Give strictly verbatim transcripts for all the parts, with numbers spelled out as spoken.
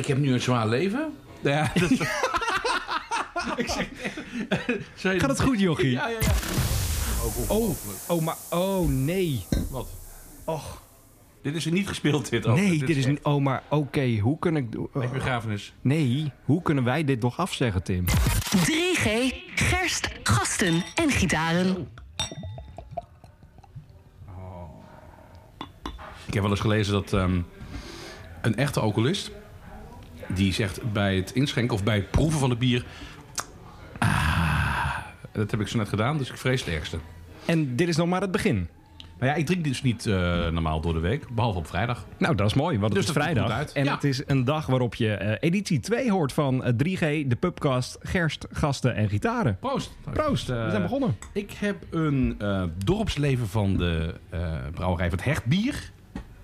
ik heb nu een zwaar leven. Ja, dat... ja. Ik zeg, gaat het goed, jochie? Ja, ja, ja. Oh, oh, maar... Oh, nee. Wat? Och. Dit is er niet gespeeld, dit ook. Nee, dit, dit is niet... Oh, maar oké, okay, hoe kan ik... Uh, ik begrafenis. Nee, hoe kunnen wij dit nog afzeggen, Tim? drie G, gerst, gasten en gitaren. Oh. Ik heb wel eens gelezen dat um, een echte alcoholist... die zegt bij het inschenken of bij het proeven van het bier... Ah, dat heb ik zo net gedaan, dus ik vrees het ergste. En dit is nog maar het begin. Nou ja, ik drink dus niet uh, normaal door de week, behalve op vrijdag. Nou, dat is mooi, want het dus is vrijdag. En ja. Het is een dag waarop je uh, editie twee hoort van drie G, de Pubcast, gerst, gasten en gitaren. Proost. Proost, uh, we zijn begonnen. Ik heb een uh, dorpsleven van de uh, brouwerij van het Hechtbier.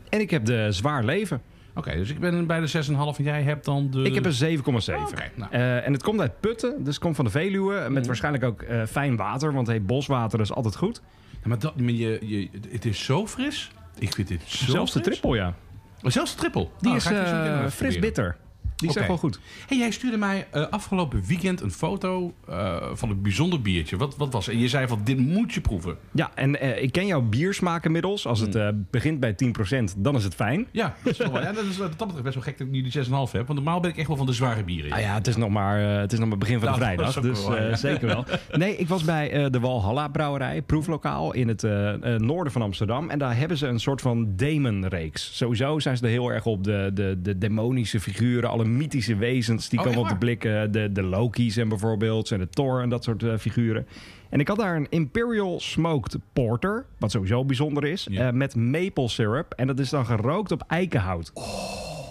En ik heb de zwaar leven. Oké, okay, dus ik ben bij de zes komma vijf en jij hebt dan de... Ik heb een zeven komma zeven. Oh, okay, nou. uh, en het komt uit Putten, dus het komt van de Veluwe. Met mm. waarschijnlijk ook uh, fijn water, want hey, boswater is altijd goed. Ja, maar, dat, maar je, je, het is zo fris. Ik vind dit zo Zelfs fris. de trippel, ja. Oh, zelfs de trippel? Die oh, is uh, fris bitter. Die is okay. echt wel goed. Hey, jij stuurde mij uh, afgelopen weekend een foto uh, van een bijzonder biertje. Wat, wat was het? En je zei van, dit moet je proeven. Ja, en uh, ik ken jouw biersmaak inmiddels. Als mm. het uh, begint bij tien procent, dan is het fijn. Ja, dat is wel ja, dat is dat betreft best wel gek dat ik nu die zes komma vijf heb. Want normaal ben ik echt wel van de zware bieren. Ja, ah ja het, is nog maar, uh, het is nog maar begin van nou, de vrijdag. Dus wel, uh, ja. zeker wel. Nee, ik was bij uh, de Walhalla-brouwerij, proeflokaal in het uh, uh, noorden van Amsterdam. En daar hebben ze een soort van demonreeks. Sowieso zijn ze er heel erg op de, de, de demonische figuren... alle mythische wezens die oh, komen op de blik. De, de Loki's en bijvoorbeeld. En de Thor en dat soort uh, figuren. En ik had daar een Imperial smoked porter. Wat sowieso bijzonder is. Ja. Uh, met maple syrup. En dat is dan gerookt op eikenhout. Oh,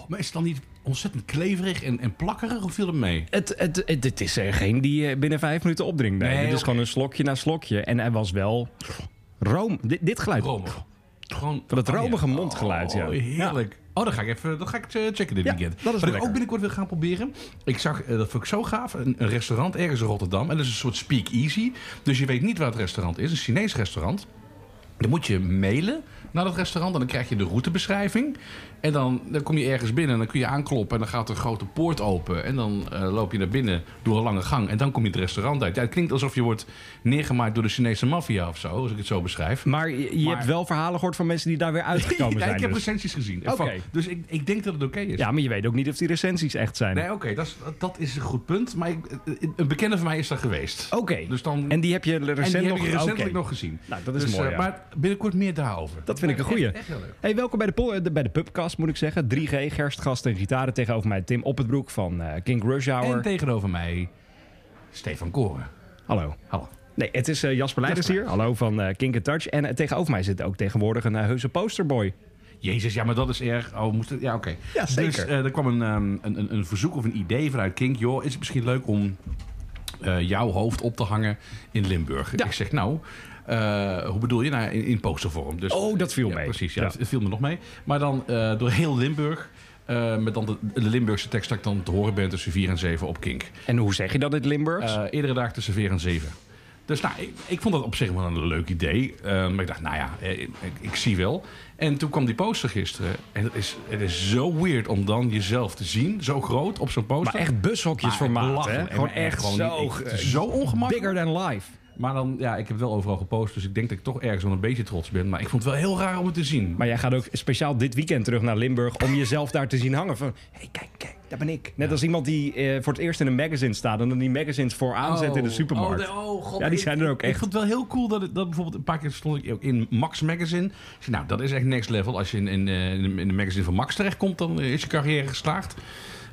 maar is het dan niet ontzettend kleverig en, en plakkerig? Hoe viel het mee? Het, het, het, het is er geen die uh, binnen vijf minuten opdrinkt. Nee, nee, het is gewoon een slokje na slokje. En hij was wel... Room. D- dit geluid. Room. Gewoon, van het romige mondgeluid, oh, ja. Heerlijk. Oh, dan ga ik even dat ga ik checken dit ja, weekend. Dat is wat ik ook binnenkort wil gaan proberen. Ik zag, dat vond ik zo gaaf, een, een restaurant ergens in Rotterdam. En dat is een soort speakeasy. Dus je weet niet waar het restaurant is. Een Chinees restaurant. Dan moet je mailen naar dat restaurant. En dan krijg je de routebeschrijving. En dan, dan kom je ergens binnen en dan kun je aankloppen. En dan gaat een grote poort open. En dan uh, loop je naar binnen door een lange gang. En dan kom je het restaurant uit. Ja, het klinkt alsof je wordt neergemaakt door de Chinese maffia of zo. Als ik het zo beschrijf. Maar je, je maar... hebt wel verhalen gehoord van mensen die daar weer uitgekomen ja, zijn. Ik heb dus. recensies gezien. Okay. Dus ik, ik denk dat het oké okay is. Ja, maar je weet ook niet of die recensies echt zijn. Nee, oké. Okay, dat, dat is een goed punt. Maar ik, een bekende van mij is daar geweest. Oké. Okay. Dus dan... En die heb je recent en die nog... heb ik recentelijk okay. nog gezien. Nou, dat is dus, mooi, ja. Maar binnenkort meer daarover. Dat vind ik een goeie. Echt, echt heel leuk. Hey, welkom bij de, pol- de, bij de pubcast, moet ik zeggen. drie G, gerst, gasten en gitaren. Tegenover mij Tim op het broek van uh, Kink Rush Hour. En tegenover mij Stefan Koren. Hallo. Hallo. Nee, het is uh, Jasper Leijdens hier. Hallo van uh, Kink en Touch. En uh, tegenover mij zit ook tegenwoordig een uh, heuse posterboy. Jezus, ja, maar dat is erg. Oh, moest het... Ja, oké. Okay. Ja, zeker. Dus uh, er kwam een, um, een, een, een verzoek of een idee vanuit Kink. Joh, is het misschien leuk om uh, jouw hoofd op te hangen in Limburg? Ja. Ik zeg, nou... Uh, hoe bedoel je? Nou, in, in postervorm. Dus, oh, dat viel ja, mee. Precies, ja, ja. Het, het viel me nog mee. Maar dan uh, door heel Limburg, uh, met dan de, de Limburgse tekst dat ik dan te horen ben tussen vier en zeven op Kink. En hoe zeg je dat in Limburgs? Uh, iedere dag tussen vier en zeven. Dus nou, ik, ik vond dat op zich wel een leuk idee. Uh, maar ik dacht, nou ja, ik, ik, ik zie wel. En toen kwam die poster gisteren. En het is, het is zo weird om dan jezelf te zien. Zo groot op zo'n poster. Maar echt bushokjesformaat, hè? Gewoon echt gewoon, zo, ik, uh, zo ongemakkelijk. Bigger than life. Maar dan, ja, ik heb wel overal gepost, dus ik denk dat ik toch ergens wel een beetje trots ben. Maar ik vond het wel heel raar om het te zien. Maar jij gaat ook speciaal dit weekend terug naar Limburg om jezelf daar te zien hangen. Van, hé, hey, kijk, kijk, daar ben ik. Net ja. als iemand die uh, voor het eerst in een magazine staat en dan die magazines vooraan oh, zet in de supermarkt. Oh, oh, God, ja, die zijn er ook echt. Ik vond het wel heel cool dat, het, dat bijvoorbeeld een paar keer stond ik ook in Max Magazine. Dus nou, dat is echt next level. Als je in, in, in de magazine van Max terechtkomt, dan is je carrière geslaagd.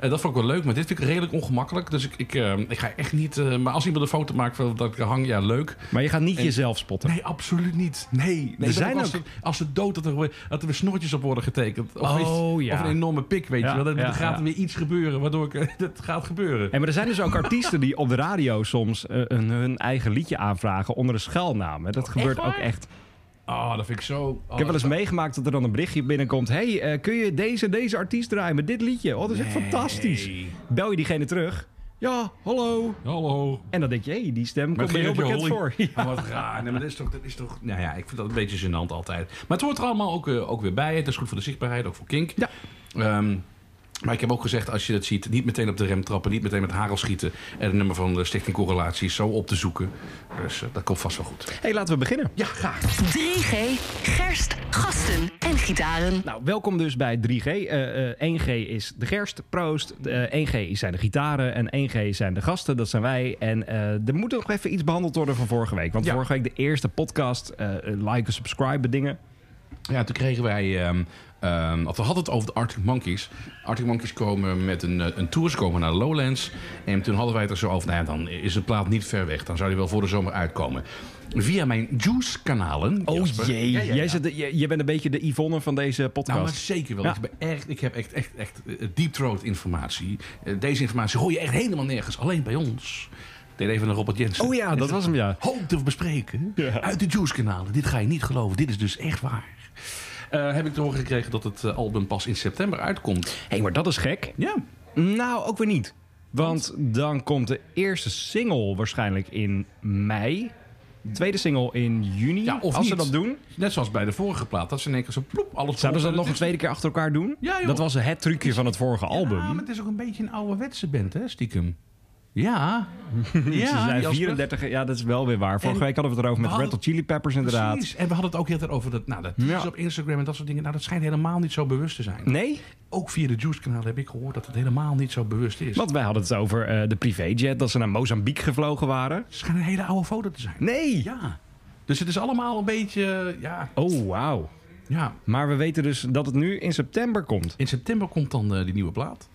Uh, dat vond ik wel leuk, maar dit vind ik redelijk ongemakkelijk. Dus ik, ik, uh, ik ga echt niet... Uh, maar als iemand een foto maakt van dat ik hang, ja, leuk. Maar je gaat niet en, jezelf spotten? Nee, absoluut niet. Nee. nee er zijn als, ook... de, als ze dood, dat er, dat er weer snortjes op worden getekend. Of, oh, iets, ja. of een enorme pik, weet ja, je wel. Dan ja, gaat ja. er weer iets gebeuren, waardoor ik, dat gaat gebeuren. En maar er zijn dus ook artiesten die op de radio soms uh, hun, hun eigen liedje aanvragen onder een schuilnaam. Hè. Dat oh, gebeurt echt ook echt... Oh, dat vind ik zo... Oh, ik heb wel eens meegemaakt dat er dan een berichtje binnenkomt. Hey, uh, kun je deze deze artiest draaien met dit liedje? Oh, dat is nee. echt fantastisch. Bel je diegene terug? Ja, hallo. Hallo. En dan denk je, hé, hey, die stem komt me heel bekend Holling. voor. Ja. Oh, wat raar. Nee, maar dat is toch, dat is toch... Nou ja, ik vind dat een beetje gênant altijd. Maar het hoort er allemaal ook, uh, ook weer bij. Het is goed voor de zichtbaarheid, ook voor Kink. Ja. Um, Maar ik heb ook gezegd, als je dat ziet, niet meteen op de rem trappen, niet meteen met hagel schieten. En het nummer van de Stichting Correlatie zo op te zoeken. Dus uh, dat komt vast wel goed. Hé, hey, laten we beginnen. Ja, graag. drie G, gerst, gasten en gitaren. Nou, welkom dus bij drie G. Uh, uh, één G is de gerst, proost. Uh, één G zijn de gitaren en één G zijn de gasten, dat zijn wij. En uh, er moet nog even iets behandeld worden van vorige week. Want ja. vorige week de eerste podcast, uh, like en subscribe dingen. Ja, toen kregen wij... Um, Um, of we hadden het over de Arctic Monkeys. Arctic Monkeys komen met een, een tour, ze komen naar de Lowlands. En toen hadden wij het er zo over, nou ja, dan is de plaat niet ver weg. Dan zou die wel voor de zomer uitkomen. Via mijn Juice-kanalen. Oh jee, ja, ja, ja. Jij, jij bent een beetje de Yvonne van deze podcast. Nou, maar zeker wel. Ja. Ik, ben echt, ik heb echt, echt, echt deep throat informatie. Deze informatie hoor je echt helemaal nergens. Alleen bij ons. Ik deed even naar Robert Jensen. Oh ja, dat was hem, ja. Hoop te bespreken ja. uit de Juice-kanalen. Dit ga je niet geloven. Dit is dus echt waar. Uh, heb ik te horen gekregen dat het album pas in september uitkomt. Hé, hey, maar dat is gek. Ja. Nou, ook weer niet. Want dan komt de eerste single waarschijnlijk in mei. Tweede single in juni. Ja, of als niet. Ze dat doen. Net zoals bij de vorige plaat. Dat ze in één keer zo ploep, alles. Zouden ze dat nog een tweede keer achter elkaar doen? Ja, joh. Dat was het trucje van het vorige album. Ja, maar het is ook een beetje een ouderwetse band, hè, stiekem. Ja. ja. Ze zijn vierendertig, ja, dat is wel weer waar. Vorige en week hadden we het erover met hadden... Red Hot Chili Peppers inderdaad. Precies. En we hadden het ook heel erg over dat, nou, dat ja. op Instagram en dat soort dingen. Nou, dat schijnt helemaal niet zo bewust te zijn. Nee? Ook via de Juice-kanalen heb ik gehoord dat het helemaal niet zo bewust is. Want wij hadden het over uh, de privéjet, dat ze naar Mozambique gevlogen waren. Het schijnt een hele oude foto te zijn. Nee! Ja. Dus het is allemaal een beetje, uh, ja... Oh, wauw. Ja. Maar we weten dus dat het nu in september komt. In september komt dan uh, die nieuwe plaat.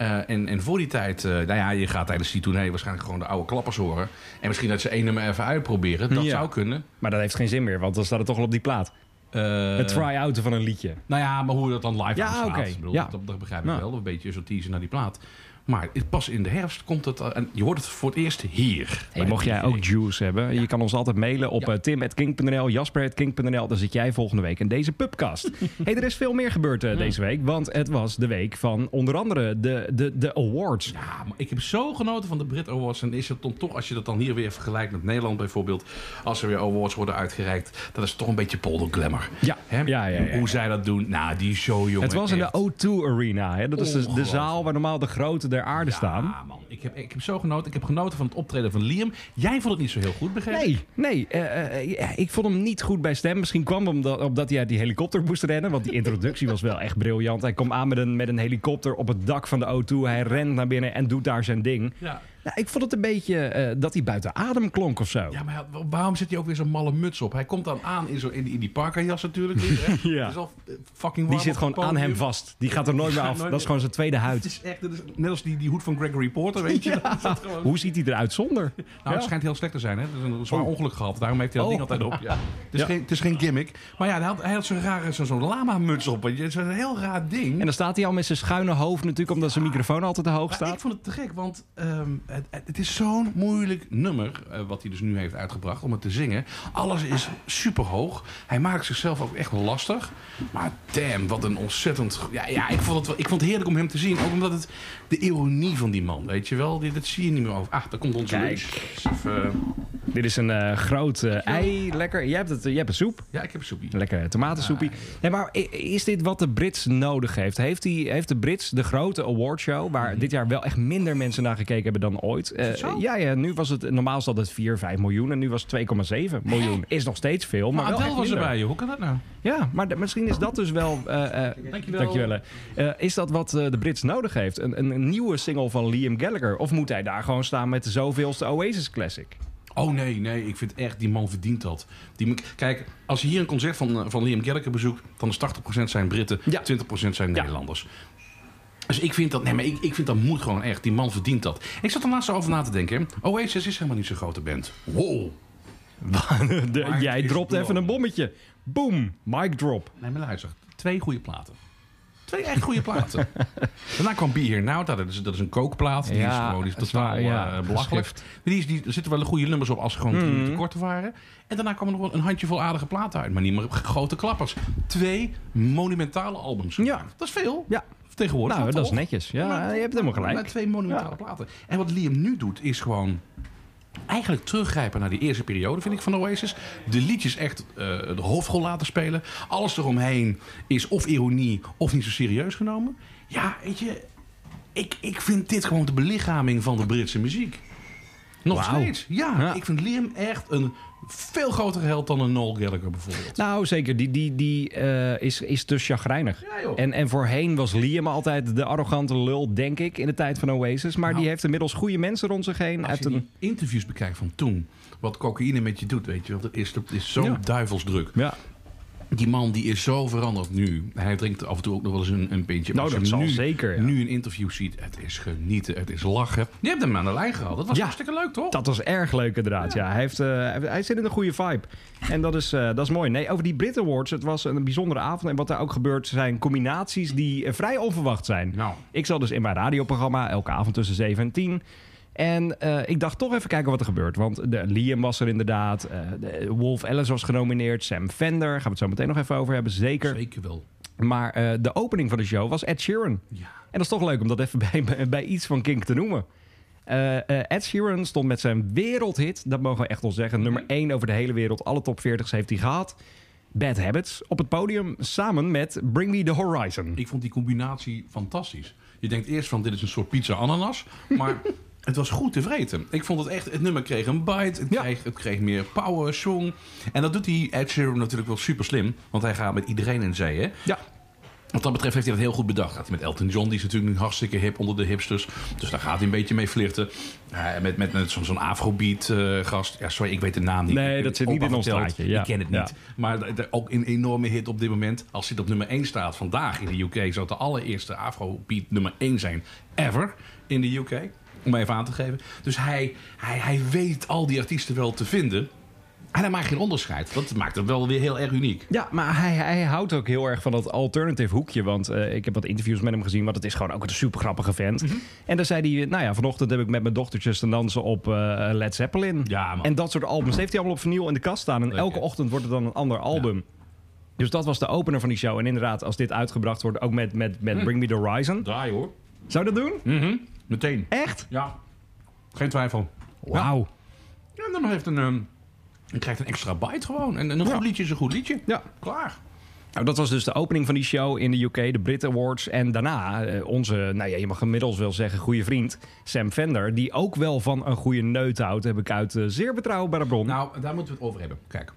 Uh, en, en voor die tijd, uh, nou ja, je gaat tijdens die tournee waarschijnlijk gewoon de oude klappers horen. En misschien dat ze één nummer even uitproberen. Dat ja. zou kunnen. Maar dat heeft geen zin meer, want dan staat het toch wel op die plaat. Uh, het try-outen van een liedje. Nou ja, maar hoe dat dan live ja, aanslaat. Okay. Ja. Dat, dat begrijp ik nou. wel. Een beetje zo teasen naar die plaat. Maar pas in de herfst komt het... Uh, en je hoort het voor het eerst hier. Hey, mocht jij ook Juice hebben, ja. je kan ons altijd mailen op ja. uh, tim at kink punt n l, jasper at kink punt n l. Dan zit jij volgende week in deze pubcast. hey, er is veel meer gebeurd uh, ja. deze week. Want het was de week van onder andere de, de, de awards. Ja, maar ik heb zo genoten van de Brit Awards. En is het dan toch, als je dat dan hier weer vergelijkt met Nederland bijvoorbeeld... als er weer awards worden uitgereikt, dat is toch een beetje polderglamour. Ja. Ja, ja, ja, ja. Hoe zij dat doen. Nou, die show, jongen. Het was in de O twee Arena. Hè? Dat is de, de zaal waar normaal de grote... der aarde ja, staan. Ja, man. Ik heb, ik heb zo genoten. Ik heb genoten van het optreden van Liam. Jij vond het niet zo heel goed, begrepen? Nee, nee. Uh, uh, ik vond hem niet goed bij stem. Misschien kwam hem dat, omdat hij uit die helikopter moest rennen. Want die introductie was wel echt briljant. Hij komt aan met een, met een helikopter op het dak van de O twee. Hij rent naar binnen en doet daar zijn ding. Ja. Nou, ik vond het een beetje uh, dat hij buiten adem klonk of zo. Ja, maar waarom zit hij ook weer zo'n malle muts op? Hij komt dan aan in, zo, in, in die parkerjas natuurlijk. Weer, ja. Het is al fucking warm. Die zit gewoon aan hem vast. Die gaat er nooit meer af. Nooit dat is meer. Gewoon zijn tweede huid. Het is echt, het is net als die, die hoed van Gregory Porter, weet je. Ja. Dat gewoon... Hoe ziet hij eruit zonder? Nou, ja. Het schijnt heel slecht te zijn. Hè? Het is een zwaar ongeluk gehad. Daarom heeft hij dat oh. ding altijd op. Ja. Het, is ja. geen, het is geen gimmick. Maar ja, hij had, hij had zo'n rare zo'n zo lama-muts op. Het is een heel raar ding. En dan staat hij al met zijn schuine hoofd natuurlijk, omdat zijn microfoon altijd te hoog staat. Maar ik vond het te gek, want... Um, Het is zo'n moeilijk nummer, wat hij dus nu heeft uitgebracht, om het te zingen. Alles is superhoog. Hij maakt zichzelf ook echt lastig. Maar damn, wat een ontzettend... Ja, ja ik, vond het wel, ik vond het heerlijk om hem te zien. Ook omdat het de ironie van die man, weet je wel. Dat zie je niet meer over. Ah, daar komt onze lunch. Uh... Dit is een uh, groot uh, ei. Lekker. Jij hebt, het, uh, jij hebt een soep. Ja, ik heb een soepie. Lekker tomatensoepie. Ah, ja. Nee, maar is dit wat de Brits nodig heeft? Heeft, die, heeft de Brits, de grote awardshow, waar mm-hmm. dit jaar wel echt minder mensen naar gekeken hebben dan ooit. Uh, ja, ja, nu was het normaal zat het vier, vijf miljoen en nu was het twee komma zeven miljoen. Is nog steeds veel, maar, maar wel Adele was erbij. Hoe kan dat nou? Ja, maar de, misschien is dat dus wel... Uh, uh, dankjewel. dankjewel. Uh, is dat wat uh, de Brits nodig heeft? Een, een, een nieuwe single van Liam Gallagher? Of moet hij daar gewoon staan met de zoveelste Oasis Classic? Oh nee, nee, ik vind echt, die man verdient dat. Die, kijk, als je hier een concert van, van Liam Gallagher bezoekt, dan is tachtig procent zijn Britten, ja. twintig procent zijn Nederlanders. Ja. Dus ik vind dat... Nee, maar ik, ik vind dat moet gewoon echt. Die man verdient dat. Ik zat er laatst over na te denken. Oasis is helemaal niet zo'n grote band. Wow. De, jij dropt blown. even een bommetje. Boom. Mic drop. Nee, maar luister. Twee goede platen. Twee echt goede platen. Daarna kwam Be Here Now. Dat is, dat is een kookplaat. Die ja, is gewoon die is totaal waar, ja, uh, belachelijk. Die is, die, er zitten wel goede nummers op als ze gewoon drie minuten mm. kort waren. En daarna kwam er nog wel een handjevol aardige platen uit. Maar niet meer grote klappers. Twee monumentale albums. Ja. Dat is veel. Ja. Tegenwoordig. Nou, dat is netjes. Ja, ja, je hebt helemaal gelijk. Met twee monumentale ja. platen. En wat Liam nu doet, is gewoon eigenlijk teruggrijpen naar die eerste periode, vind ik, van Oasis. De liedjes echt uh, de hoofdrol laten spelen. Alles eromheen is of ironie of niet zo serieus genomen. Ja, weet je, ik, ik vind dit gewoon de belichaming van de Britse muziek. Nog wow. steeds. Ja, ja, ik vind Liam echt een veel grotere held dan een Noel Gallagher bijvoorbeeld. Nou, zeker. Die, die, die uh, is, is te chagrijnig. Ja, en, en voorheen was Liam altijd de arrogante lul, denk ik, in de tijd van Oasis. Maar nou, die heeft inmiddels goede mensen rond zich heen. Als uit je een... interviews bekijkt van toen, wat cocaïne met je doet, weet je. Want dat is, is zo'n ja. duivelsdruk. Ja. Die man die is zo veranderd nu. Hij drinkt af en toe ook nog wel eens een, een pintje. Nou, als dat zal nu, zeker. Ja. nu een interview ziet, het is genieten, het is lachen. Je hebt hem aan de lijn gehad. Dat was ja, hartstikke leuk, toch? Dat was erg leuk, inderdaad. Ja. Ja, hij, heeft, uh, hij zit in een goede vibe. En dat is, uh, dat is mooi. Nee, over die Brit Awards, het was een bijzondere avond. En wat daar ook gebeurt, zijn combinaties die uh, vrij onverwacht zijn. Nou. Ik zat dus in mijn radioprogramma, elke avond tussen zeven en tien... En uh, ik dacht toch even kijken wat er gebeurt. Want de Liam was er inderdaad. Uh, de Wolf Alice was genomineerd. Sam Fender. Gaan we het zo meteen nog even over hebben. Zeker. Zeker wel. Maar uh, de opening van de show was Ed Sheeran. Ja. En dat is toch leuk om dat even bij, bij, bij iets van Kink te noemen. Uh, uh, Ed Sheeran stond met zijn wereldhit. Dat mogen we echt wel zeggen. Nummer één over de hele wereld. Alle top veertigs heeft hij gehad. Bad Habits. Op het podium samen met Bring Me the Horizon. Ik vond die combinatie fantastisch. Je denkt eerst van dit is een soort pizza ananas. Maar... het was goed te vreten. Ik vond het echt... het nummer kreeg een bite. Het, ja. kreeg, het kreeg meer power, song. En dat doet die Ed Sheeran natuurlijk wel super slim. Want hij gaat met iedereen in zee, hè? Ja. Wat dat betreft heeft hij dat heel goed bedacht. Gaat hij met Elton John. Die is natuurlijk nu hartstikke hip onder de hipsters. Dus daar gaat hij een beetje mee flirten. Uh, met met, met zo, zo'n afrobeat uh, gast. Ja, sorry, ik weet de naam niet. Nee, ik, dat zit niet in ons straatje. Ja. Ik ken het niet. Ja. Maar d- ook een enorme hit op dit moment. Als dit op nummer één staat vandaag in de U K... zou het de allereerste afrobeat nummer één zijn ever in de U K... om even aan te geven. Dus hij, hij, hij weet al die artiesten wel te vinden. En hij maakt geen onderscheid. Dat maakt hem wel weer heel erg uniek. Ja, maar hij, hij houdt ook heel erg van dat alternative hoekje. Want uh, ik heb wat interviews met hem gezien. Want het is gewoon ook een super grappige vent. Mm-hmm. En dan zei hij, nou ja, vanochtend heb ik met mijn dochtertjes te dansen op uh, Led Zeppelin. Ja, man. En dat soort albums heeft hij allemaal op vinyl in de kast staan. En lekker. Elke ochtend wordt het dan een ander album. Ja. Dus dat was de opener van die show. En inderdaad, als dit uitgebracht wordt, ook met, met, met mm. Bring Me The Horizon. Draai hoor. Zou dat doen? Mhm. Meteen. Echt? Ja. Geen twijfel. Wauw. Ja, ja dan heeft een, um, je krijgt een extra bite gewoon. En, en een ja. goed liedje is een goed liedje. Ja. Klaar. Nou, dat was dus de opening van die show in de U K, de Brit Awards. En daarna uh, onze, nou ja, je mag inmiddels wel zeggen, goede vriend Sam Fender. Die ook wel van een goede neut houdt, heb ik uit uh, zeer betrouwbare bron. Nou, daar moeten we het over hebben. Kijk,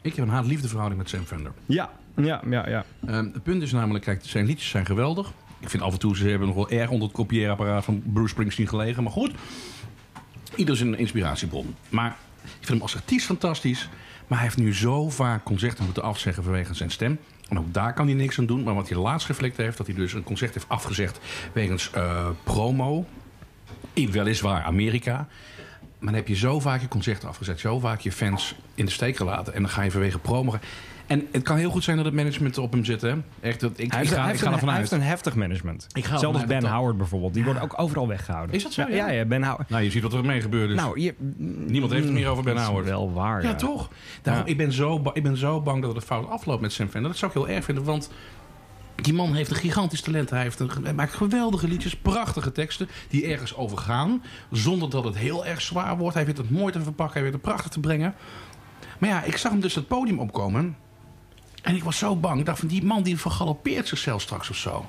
ik heb een haat-liefdeverhouding met Sam Fender. Ja, ja, ja. ja. Um, het punt is namelijk, kijk, zijn liedjes zijn geweldig. Ik vind af en toe, ze hebben nog wel erg onder het kopieerapparaat van Bruce Springsteen gelegen. Maar goed, ieder zijn inspiratiebron. Maar ik vind hem als artiest fantastisch. Maar hij heeft nu zo vaak concerten moeten afzeggen vanwege zijn stem. En ook daar kan hij niks aan doen. Maar wat hij laatst geflikt heeft, dat hij dus een concert heeft afgezegd wegens uh, promo. In weliswaar Amerika. Maar dan heb je zo vaak je concerten afgezet. Zo vaak je fans in de steek gelaten. En dan ga je vanwege promo... En het kan heel goed zijn dat het management op hem zit, hè? Echt, ik, ik, hij, ga, heeft, ik ga een, hij heeft een heftig management. Zelfs als Ben dat... Howard bijvoorbeeld. Die ja. wordt ook overal weggehouden. Is dat zo? Ja, ja, ja Ben Howard. Nou, je ziet wat er mee gebeurd is. Nou, je... niemand heeft het meer over Ben Howard. Dat is wel waar. Ja, ja. toch? Daarom, ja. Ik, ben zo ba- ik ben zo bang dat het fout afloopt met Sam Fender. Dat zou ik heel erg vinden, want... die man heeft een gigantisch talent. Hij, heeft een, hij maakt geweldige liedjes, prachtige teksten... die ergens over gaan, zonder dat het heel erg zwaar wordt. Hij weet het mooi te verpakken, hij weet het prachtig te brengen. Maar ja, ik zag hem dus het podium opkomen... en ik was zo bang. Ik dacht van die man die vergalopeert zichzelf straks of zo.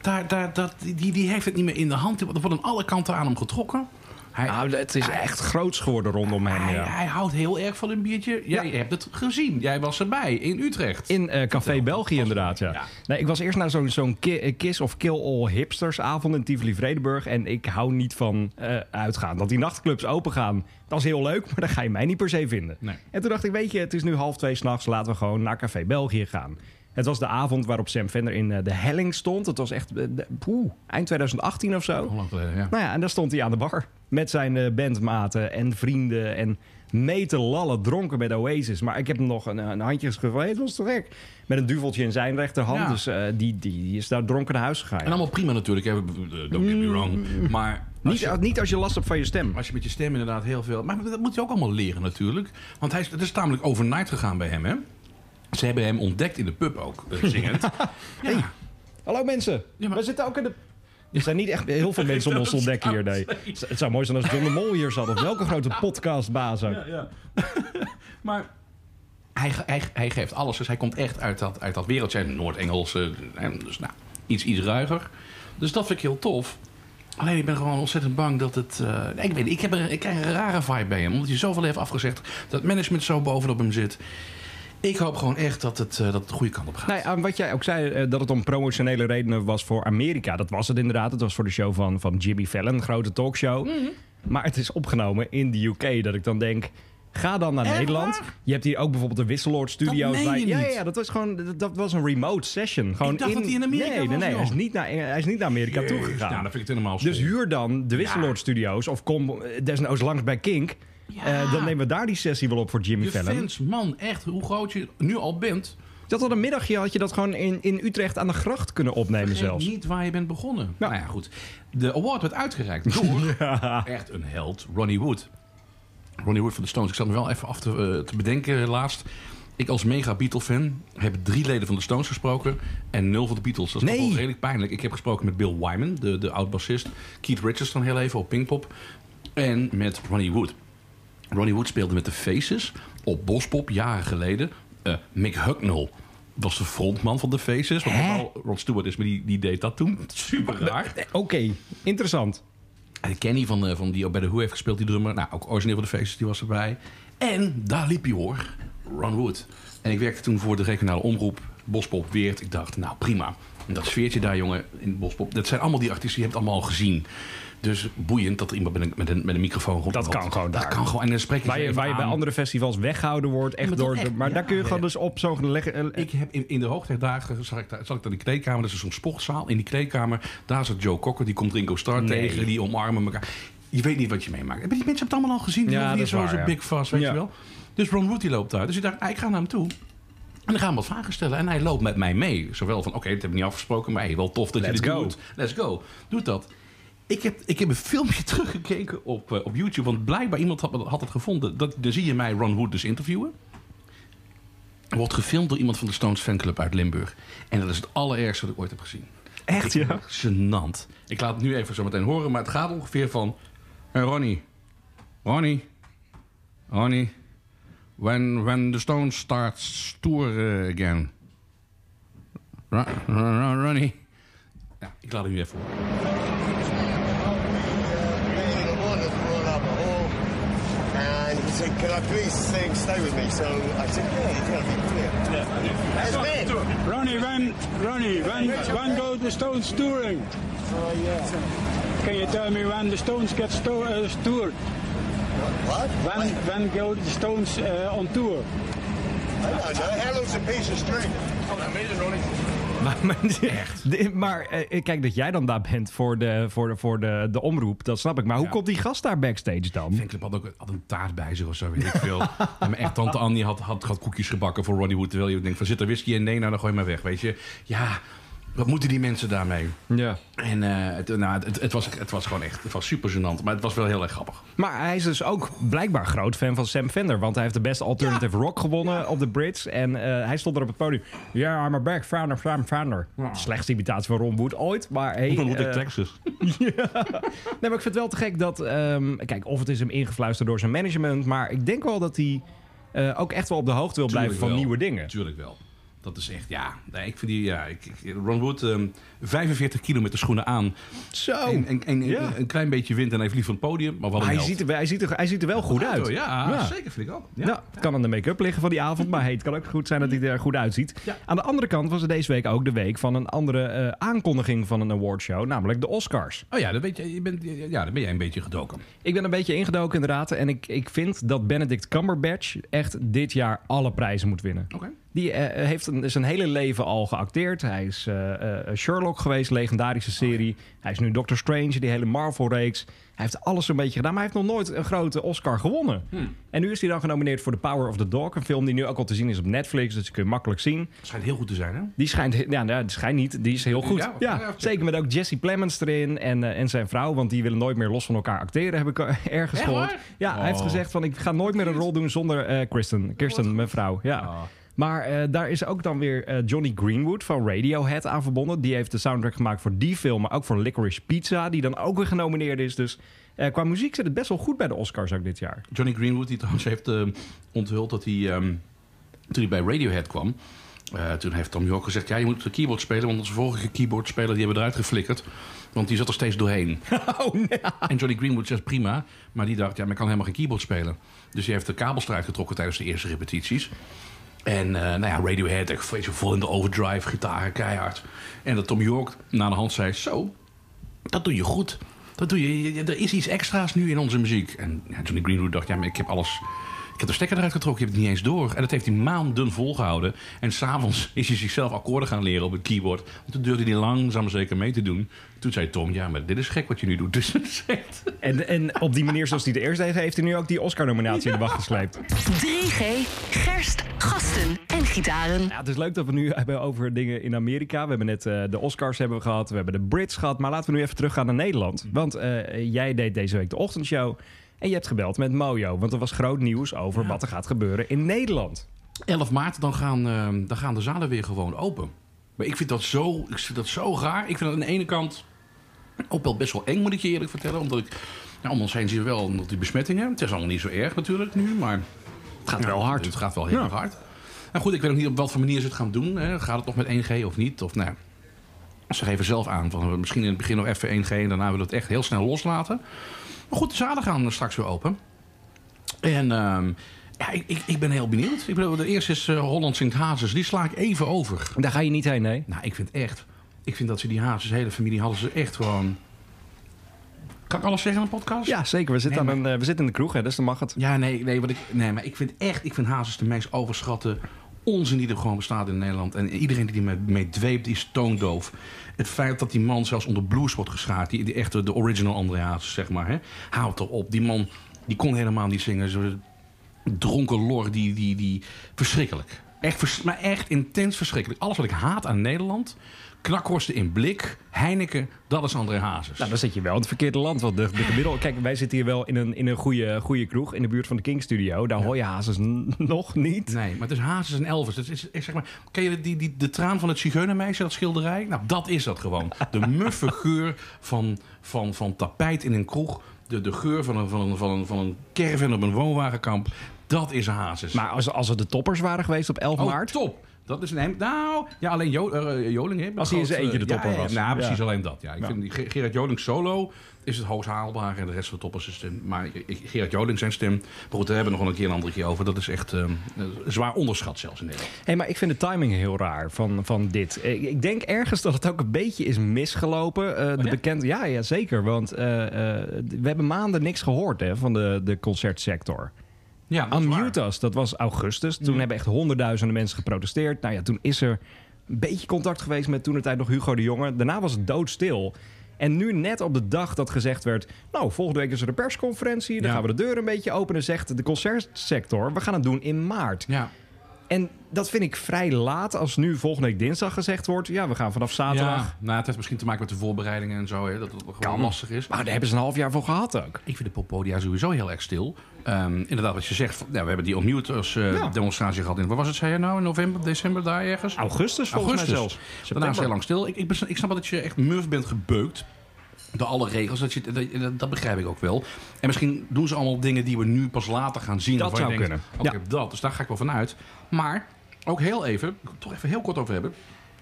Daar, daar, dat, die, die heeft het niet meer in de hand. Er wordt aan alle kanten aan hem getrokken. Hij, nou, het is hij, echt groots geworden rondom hem. Hij, ja. hij houdt heel erg van een biertje. Jij ja. hebt het gezien. Jij was erbij in Utrecht. In uh, Café België, België inderdaad, ja. ja. Nee, ik was eerst naar zo'n, zo'n Kiss of Kill All Hipstersavond in Tivoli-Vredenburg. En ik hou niet van uh, uitgaan. Dat die nachtclubs opengaan, dat is heel leuk. Maar daar ga je mij niet per se vinden. Nee. En toen dacht ik, weet je, het is nu half twee 's nachts. Laten we gewoon naar Café België gaan. Het was de avond waarop Sam Fender in uh, de helling stond. Het was echt uh, de, poeh, eind twintig achttien of zo. Lang geleden, ja. Nou ja, en daar stond hij aan de bar. Met zijn uh, bandmaten en vrienden. En mee te lallen, dronken met Oasis. Maar ik heb hem nog een, een handje geschud van... hey, het was te gek. Met een duveltje in zijn rechterhand. Ja. Dus uh, die, die, die is daar dronken naar huis gegaan. En allemaal prima natuurlijk. Hè? Don't get me wrong. Maar... Als niet, je, niet als je last hebt van je stem. Als je met je stem inderdaad heel veel... Maar dat moet je ook allemaal leren natuurlijk. Want hij is, het is tamelijk overnight gegaan bij hem, hè? Ze hebben hem ontdekt in de pub ook, uh, zingend. ja. hey, hallo mensen, ja, maar... we zitten ook in de... Er zijn niet echt heel veel mensen om ons te ontdekken hier. Nee. Het zou mooi zijn als John de Mol hier zat. Of welke grote podcastbaas ook. Ja, ja. maar hij, hij, hij geeft alles. Dus hij komt echt uit dat, uit dat wereldje. Noord-Engels. Dus nou, iets, iets ruiger. Dus dat vind ik heel tof. Alleen ik ben gewoon ontzettend bang dat het... Uh, ik weet niet, ik, heb een, ik krijg een rare vibe bij hem. Omdat hij zoveel heeft afgezegd. Dat management zo bovenop hem zit. Ik hoop gewoon echt dat het, uh, dat het de goede kant op gaat. Nee, uh, wat jij ook zei, uh, dat het om promotionele redenen was voor Amerika. Dat was het inderdaad. Het was voor de show van, van Jimmy Fallon, een grote talkshow. Mm-hmm. Maar het is opgenomen in de U K. Dat ik dan denk... Ga dan naar echt Nederland. Waar? Je hebt hier ook bijvoorbeeld de Wisseloord Studios bij. Ja, ja, dat was gewoon dat, dat was een remote session. Gewoon ik dacht in, dat hij in Amerika nee, was. Nee, nee, hij is niet naar, hij is niet naar Amerika Jezus, toegegaan. Nou, dat vind ik het helemaal stom. Dus huur dan de Wisseloord ja. Studios of kom desnoods langs bij Kink. Ja. Uh, dan nemen we daar die sessie wel op voor Jimmy de Fallon. Fans, man, echt, hoe groot je nu al bent. Dat had een middagje, had je dat gewoon in, in Utrecht aan de gracht kunnen opnemen Vergeet zelfs. Niet waar je bent begonnen. Ja. Nou ja, goed. De award werd uitgereikt door ja. echt een held, Ronnie Wood. Ronnie Wood van de Stones. Ik zat me wel even af te, uh, te bedenken laatst. Ik als mega Beatle-fan heb drie leden van de Stones gesproken en nul van de Beatles. Dat is nee. toch wel redelijk pijnlijk. Ik heb gesproken met Bill Wyman, de, de oud-bassist. Keith Richards dan heel even op Pinkpop. En met Ronnie Wood. Ronnie Wood speelde met de Faces op Bospop jaren geleden. Uh, Mick Hucknall was de frontman van de Faces. Wat al Rod Stewart is, maar die, die deed dat toen. Super raar. Oké, okay. Interessant. Kenny van, de, van die ook bij The Who heeft gespeeld, die drummer. Nou, ook origineel van de Faces, die was erbij. En daar liep hij hoor, Ron Wood. En ik werkte toen voor de regionale omroep, Bospop Weert. Ik dacht, nou prima. En dat sfeertje daar, jongen, in Bospop. Dat zijn allemaal die artiesten, die je hebt het allemaal al gezien. Dus boeiend dat er iemand met een, met een, met een microfoon rond. Dat kan dat gewoon. Dat daar. Kan gewoon. En dan spreek je waar je, waar je bij andere festivals weggehouden wordt. Echt door, echt, maar ja, daar kun je ja, gewoon ja. dus op zo'n... Leg- ik heb in, in de hoogtijdagen zat ik daar zat ik in de kleedkamer. Dat is zo'n sportzaal. In die kleedkamer, daar zat Joe Cocker. Die komt Ringo Starr nee. tegen. Die omarmen elkaar. Je weet niet wat je meemaakt. Die mensen hebben het allemaal al gezien. Die ja, dat is waar. Zo'n ja. big fast, weet ja. je wel. Dus Ron Wood die loopt uit. Dus ik dacht, ik ga naar hem toe. En dan gaan we wat vragen stellen. En hij loopt met mij mee. Zowel van, oké, okay, dat heb ik niet afgesproken. Maar hey, wel tof dat Let's je dit go. doet. Let's go. Doet dat. Ik heb, ik heb een filmpje teruggekeken op, uh, op YouTube. Want blijkbaar iemand had, had het gevonden. Dat, dan zie je mij Ron Wood dus interviewen. Wordt gefilmd door iemand van de Stones fanclub uit Limburg. En dat is het allereerste wat ik ooit heb gezien. Echt, ja? Gênant. Ik laat het nu even zo meteen horen. Maar het gaat ongeveer van... Hey Ronnie. Ronnie. Ronnie. When, when the Stones starts tour uh, again. Ron, Ron, Ronnie. Ja, ik laat het nu even horen. Said, can I please sing, stay with me? So I said, yeah, he's going to be brilliant. Yeah, yeah. That's Ronnie, when, Ronnie, when, when go the Stones touring? Oh, uh, yeah. Can you tell me when the Stones get sto- uh, toured? What? When, when go the Stones uh, on tour? I don't know. How long's a piece of string? Oh, minute, Ronnie. Maar, maar, maar kijk, dat jij dan daar bent voor de, voor de, voor de, de omroep, dat snap ik. Maar hoe ja. komt die gast daar backstage dan? Fanclub had ook had een taart bij zich of zo, weet ik veel. En echt, tante Annie had, had, had koekjes gebakken voor Ronnie Wood. Terwijl je denkt, van zit er whisky in? Nee, nou dan gooi je maar weg, weet je. Ja, wat moeten die mensen daarmee? Ja. En uh, het, nou, het, het, was, het was gewoon echt, het was super gênant, maar het was wel heel erg grappig. Maar hij is dus ook blijkbaar groot fan van Sam Fender, want hij heeft de beste alternative ja. rock gewonnen ja. op de Brits. En uh, hij stond er op het podium. Yeah, I'm a back fan of Sam Fender. Ja. Slechtste imitatie van Ron Wood ooit, maar hey. Ron Wood in Texas. Nee, maar ik vind het wel te gek dat, um, kijk, of het is hem ingefluisterd door zijn management, maar ik denk wel dat hij uh, ook echt wel op de hoogte wil Tuurlijk blijven van wel. nieuwe dingen. Tuurlijk wel. Dat is echt, ja. Nee, ik vind die, ja ik, ik, Ron Wood, um, vijfenveertig kilo met de schoenen aan. Zo. En, en, en ja. een klein beetje wind en even lief van het podium. Maar wat maar hij, ziet er, hij, ziet er, hij ziet er wel goed, goed uit. uit. Ja, ja, zeker vind ik ook. Ja. Nou, het ja. kan aan de make-up liggen van die avond. Maar hey, het kan ook goed zijn dat hij er goed uitziet. Ja. Aan de andere kant was het deze week ook de week van een andere uh, aankondiging van een awardshow. Namelijk de Oscars. Oh ja, daar ben, je, je bent, ja, daar ben jij een beetje gedoken. Ik ben een beetje ingedoken inderdaad. En ik, ik vind dat Benedict Cumberbatch echt dit jaar alle prijzen moet winnen. Oké. Okay. Die uh, heeft een, zijn hele leven al geacteerd. Hij is uh, uh, Sherlock geweest, legendarische serie. Hij is nu Doctor Strange, die hele Marvel-reeks. Hij heeft alles een beetje gedaan, maar hij heeft nog nooit een grote Oscar gewonnen. Hmm. En nu is hij dan genomineerd voor The Power of the Dog. Een film die nu ook al te zien is op Netflix, dus je kunt makkelijk zien. Schijnt heel goed te zijn, hè? Die schijnt, ja, nou, die schijnt niet. Die is heel goed. Ja, ja, ja, zeker met ook Jesse Plemons erin en, uh, en zijn vrouw, want die willen nooit meer los van elkaar acteren, heb ik ergens gehoord. Ja, oh. Hij heeft gezegd van ik ga nooit meer een rol doen zonder uh, Kirsten, Kirsten, mijn vrouw. Ja. Oh. Maar uh, daar is ook dan weer uh, Johnny Greenwood van Radiohead aan verbonden. Die heeft de soundtrack gemaakt voor die film, maar ook voor Licorice Pizza, die dan ook weer genomineerd is. Dus uh, qua muziek zit het best wel goed bij de Oscars ook dit jaar. Johnny Greenwood, die trouwens heeft uh, onthuld dat hij, um, toen hij bij Radiohead kwam... Uh, toen heeft Thom Yorke gezegd, ja, je moet de keyboard spelen, want onze vorige keyboardspeler, die hebben eruit geflikkerd, want die zat er steeds doorheen. Oh, nee. En Johnny Greenwood zegt, prima, maar die dacht, ja, maar ik kan helemaal geen keyboard spelen. Dus die heeft de kabels eruit getrokken tijdens de eerste repetities. En uh, nou ja, Radiohead, echt vol in de overdrive, gitaren, keihard. En dat Thom Yorke na de hand zei, zo, dat doe je goed. Dat doe je, er is iets extra's nu in onze muziek. En ja, Johnny Greenwood dacht, ja, maar ik heb alles... Ik heb de stekker eruit getrokken, je hebt het niet eens door. En dat heeft hij maanden volgehouden. En s'avonds is hij zichzelf akkoorden gaan leren op het keyboard. En toen durfde hij langzaam zeker mee te doen. Toen zei Thom, ja, maar dit is gek wat je nu doet. Dus en, en op die manier zoals hij de eerste deed, heeft hij nu ook die Oscar-nominatie in de wacht gesleept. drie G, gerst, gasten en gitaren. Ja, het is leuk dat we nu hebben over dingen in Amerika. We hebben net uh, de Oscars hebben we gehad, we hebben de Brits gehad. Maar laten we nu even teruggaan naar Nederland. Want uh, jij deed deze week de ochtendshow... En je hebt gebeld met Mojo, want er was groot nieuws over ja. wat er gaat gebeuren in Nederland. elf maart, dan gaan, uh, dan gaan de zalen weer gewoon open. Maar ik vind dat zo, ik vind dat zo raar. Ik vind dat aan de ene kant ook wel best wel eng, moet ik je eerlijk vertellen. Omdat ik, nou, om ons heen zien we wel die besmettingen. Het is allemaal niet zo erg natuurlijk nu, maar het gaat ja, wel hard. Het gaat wel heel ja. hard. En goed, ik weet ook niet op welke manier ze het gaan doen. Hè. Gaat het nog met één G of niet? Of, nou, ze geven zelf aan van misschien in het begin nog even één G en daarna willen we het echt heel snel loslaten. Maar goed, de zalen gaan straks weer open. En uh, ja, ik, ik, ik ben heel benieuwd. Ik bedoel, de eerste is uh, Holland Sint Hazes. Die sla ik even over. Daar ga je niet heen, nee? Nou, ik vind echt... Ik vind dat ze die Hazes, hele familie, hadden ze echt gewoon... Kan ik alles zeggen in een podcast? Ja, zeker. We zitten, nee, aan maar... een, we zitten in de kroeg, hè, dus dan mag het. Ja, nee, nee, wat ik, nee maar ik vind echt... Ik vind Hazes de meest overschatte onzin die er gewoon bestaat in Nederland. En iedereen die ermee mee dweept, die is toondoof. Het feit dat die man zelfs onder blues wordt geschaard... die, die echte, de original André Hazes, zeg maar, hè, houdt erop. Die man, die kon helemaal niet zingen. Zo, dronken lor, die, die, die... Verschrikkelijk. Echt vers, maar echt intens verschrikkelijk. Alles wat ik haat aan Nederland... Knakhorsten in blik, Heineken, dat is André Hazes. Nou, dan zit je wel in het verkeerde land. Want de, de gemiddelde... Kijk, wij zitten hier wel in een, in een goede, goede kroeg... in de buurt van de Kink Studio. Daar ja. hoor je Hazes n- nog niet. Nee, maar het is Hazes en Elvis. Het is, zeg maar, ken je die, die, de traan van het zigeunermeisje, dat schilderij? Nou, dat is dat gewoon. De muffe geur van, van, van tapijt in een kroeg. De, de geur van een, van, een, van, een, van een caravan op een woonwagenkamp. Dat is Hazes. Maar als, als het de toppers waren geweest op elf maart... Oh, top! Dat is een... Nou, ja, alleen jo, uh, Joling... He, als hij in zijn eentje de topper ja, was. Ja, nou, precies, ja. alleen dat. Ja. Ik ja. vind die Gerard Joling solo is het hoogst haalbaar... en de rest van de toppers is stem. Maar Gerard Joling zijn stem... Maar goed, daar hebben we nog een keer een andere keer over. Dat is echt uh, zwaar onderschat zelfs in Nederland. Hé, hey, maar ik vind de timing heel raar van, van dit. Ik denk ergens dat het ook een beetje is misgelopen. Uh, de oh, ja? Bekend, ja, ja, zeker. Want uh, uh, we hebben maanden niks gehoord, hè, van de, de concertsector. Ja, Unmute Us, dat was augustus. Toen ja. hebben echt honderdduizenden mensen geprotesteerd. Nou ja, toen is er een beetje contact geweest met toentertijd nog Hugo de Jonge. Daarna was het doodstil. En nu net op de dag dat gezegd werd... nou, volgende week is er een persconferentie. Dan ja. gaan we de deur een beetje openen. Zegt de concertsector, we gaan het doen in maart. Ja. En dat vind ik vrij laat als nu volgende week dinsdag gezegd wordt... ja, we gaan vanaf zaterdag... Ja, nou, het heeft misschien te maken met de voorbereidingen en zo... Hè, dat het gewoon kan. Lastig is. Maar daar hebben ze een half jaar voor gehad ook. Ik vind de poppodia sowieso heel erg stil. Um, inderdaad, wat je zegt... Nou, we hebben die Unmute Us uh, ja. demonstratie gehad. In, wat was het, zei je nou? In november, december, daar ergens? Augustus volgens Augustus. mij zelfs. Daarna is heel lang stil. Ik, ik, ik snap dat je echt murf bent gebeukt... door alle regels, dat, je, dat, dat begrijp ik ook wel. En misschien doen ze allemaal dingen die we nu pas later gaan zien. Dat zou denkt, kunnen. Oké, okay, ja. dat, dus daar ga ik wel van uit. Maar ook heel even, toch even heel kort over hebben...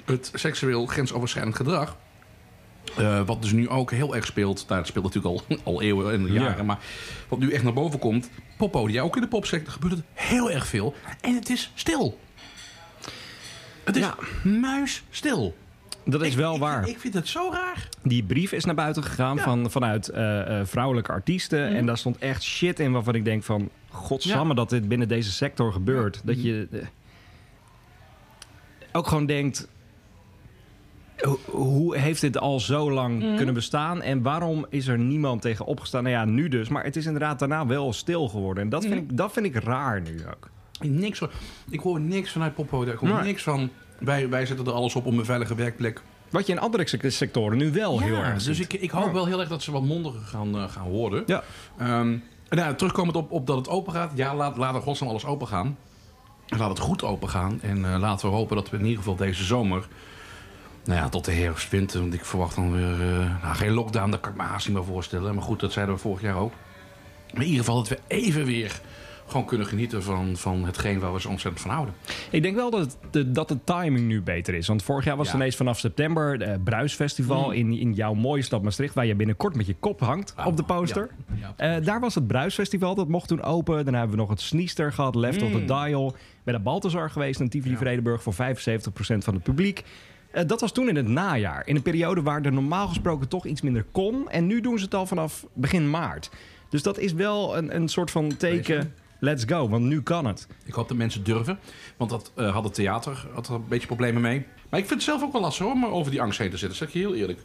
het seksueel grensoverschrijdend gedrag... Uh, wat dus nu ook heel erg speelt... Nou, dat speelt natuurlijk al, al eeuwen en jaren... Ja. maar wat nu echt naar boven komt... poppodia, ook in de popsector gebeurt het heel erg veel... en het is stil. Het is ja. muisstil. Dat is ik, wel ik, waar. Ik, ik vind het zo raar. Die brief is naar buiten gegaan ja. van, vanuit uh, vrouwelijke artiesten. Mm. En daar stond echt shit in waarvan ik denk van... Godsamme ja. dat dit binnen deze sector gebeurt. Ja. Dat je uh, ook gewoon denkt... Ho, hoe heeft dit al zo lang mm. kunnen bestaan? En waarom is er niemand tegen opgestaan? Nou ja, nu dus. Maar het is inderdaad daarna wel stil geworden. En dat vind, mm. ik, dat vind ik raar nu ook. Niks, ik hoor niks vanuit poppodia. Ik hoor maar, niks van... Wij, wij zetten er alles op om een veilige werkplek. Wat je in andere sectoren nu wel ja, heel erg ziet. Dus ik, ik hoop ja. wel heel erg dat ze wat mondiger gaan, uh, gaan worden. Ja. Um, nou, terugkomend op, op dat het open gaat. Ja, laat, laat er godsnaam alles open gaan. Laat het goed open gaan. En uh, laten we hopen dat we in ieder geval deze zomer... Nou ja, tot de herfstwinter. Want ik verwacht dan weer... Uh, nou, geen lockdown, dat kan ik me haast niet meer voorstellen. Maar goed, dat zeiden we vorig jaar ook. Maar in ieder geval dat we even weer... gewoon kunnen genieten van, van hetgeen waar we zo ontzettend van houden. Ik denk wel dat, het, de, dat de timing nu beter is. Want vorig jaar was ja. het ineens vanaf september eh, Bruisfestival mm. in, in jouw mooie stad Maastricht, waar je binnenkort met je kop hangt wow. op de poster. Ja. Ja, op de poster. Uh, daar was het Bruisfestival, dat mocht toen open. Daarna hebben we nog het Sneester gehad, Left mm. of the Dial. Bij de Balthazar geweest in Tivoli ja. Vredenburg voor vijfenzeventig procent van het publiek. Uh, dat was toen in het najaar. In een periode waar er normaal gesproken toch iets minder kon. En nu doen ze het al vanaf begin maart. Dus dat is wel een, een soort van teken, let's go, want nu kan het. Ik hoop dat mensen durven, want dat uh, had het theater had er een beetje problemen mee. Maar ik vind het zelf ook wel lastig hoor, om over die angst heen te zitten, zeg je heel eerlijk.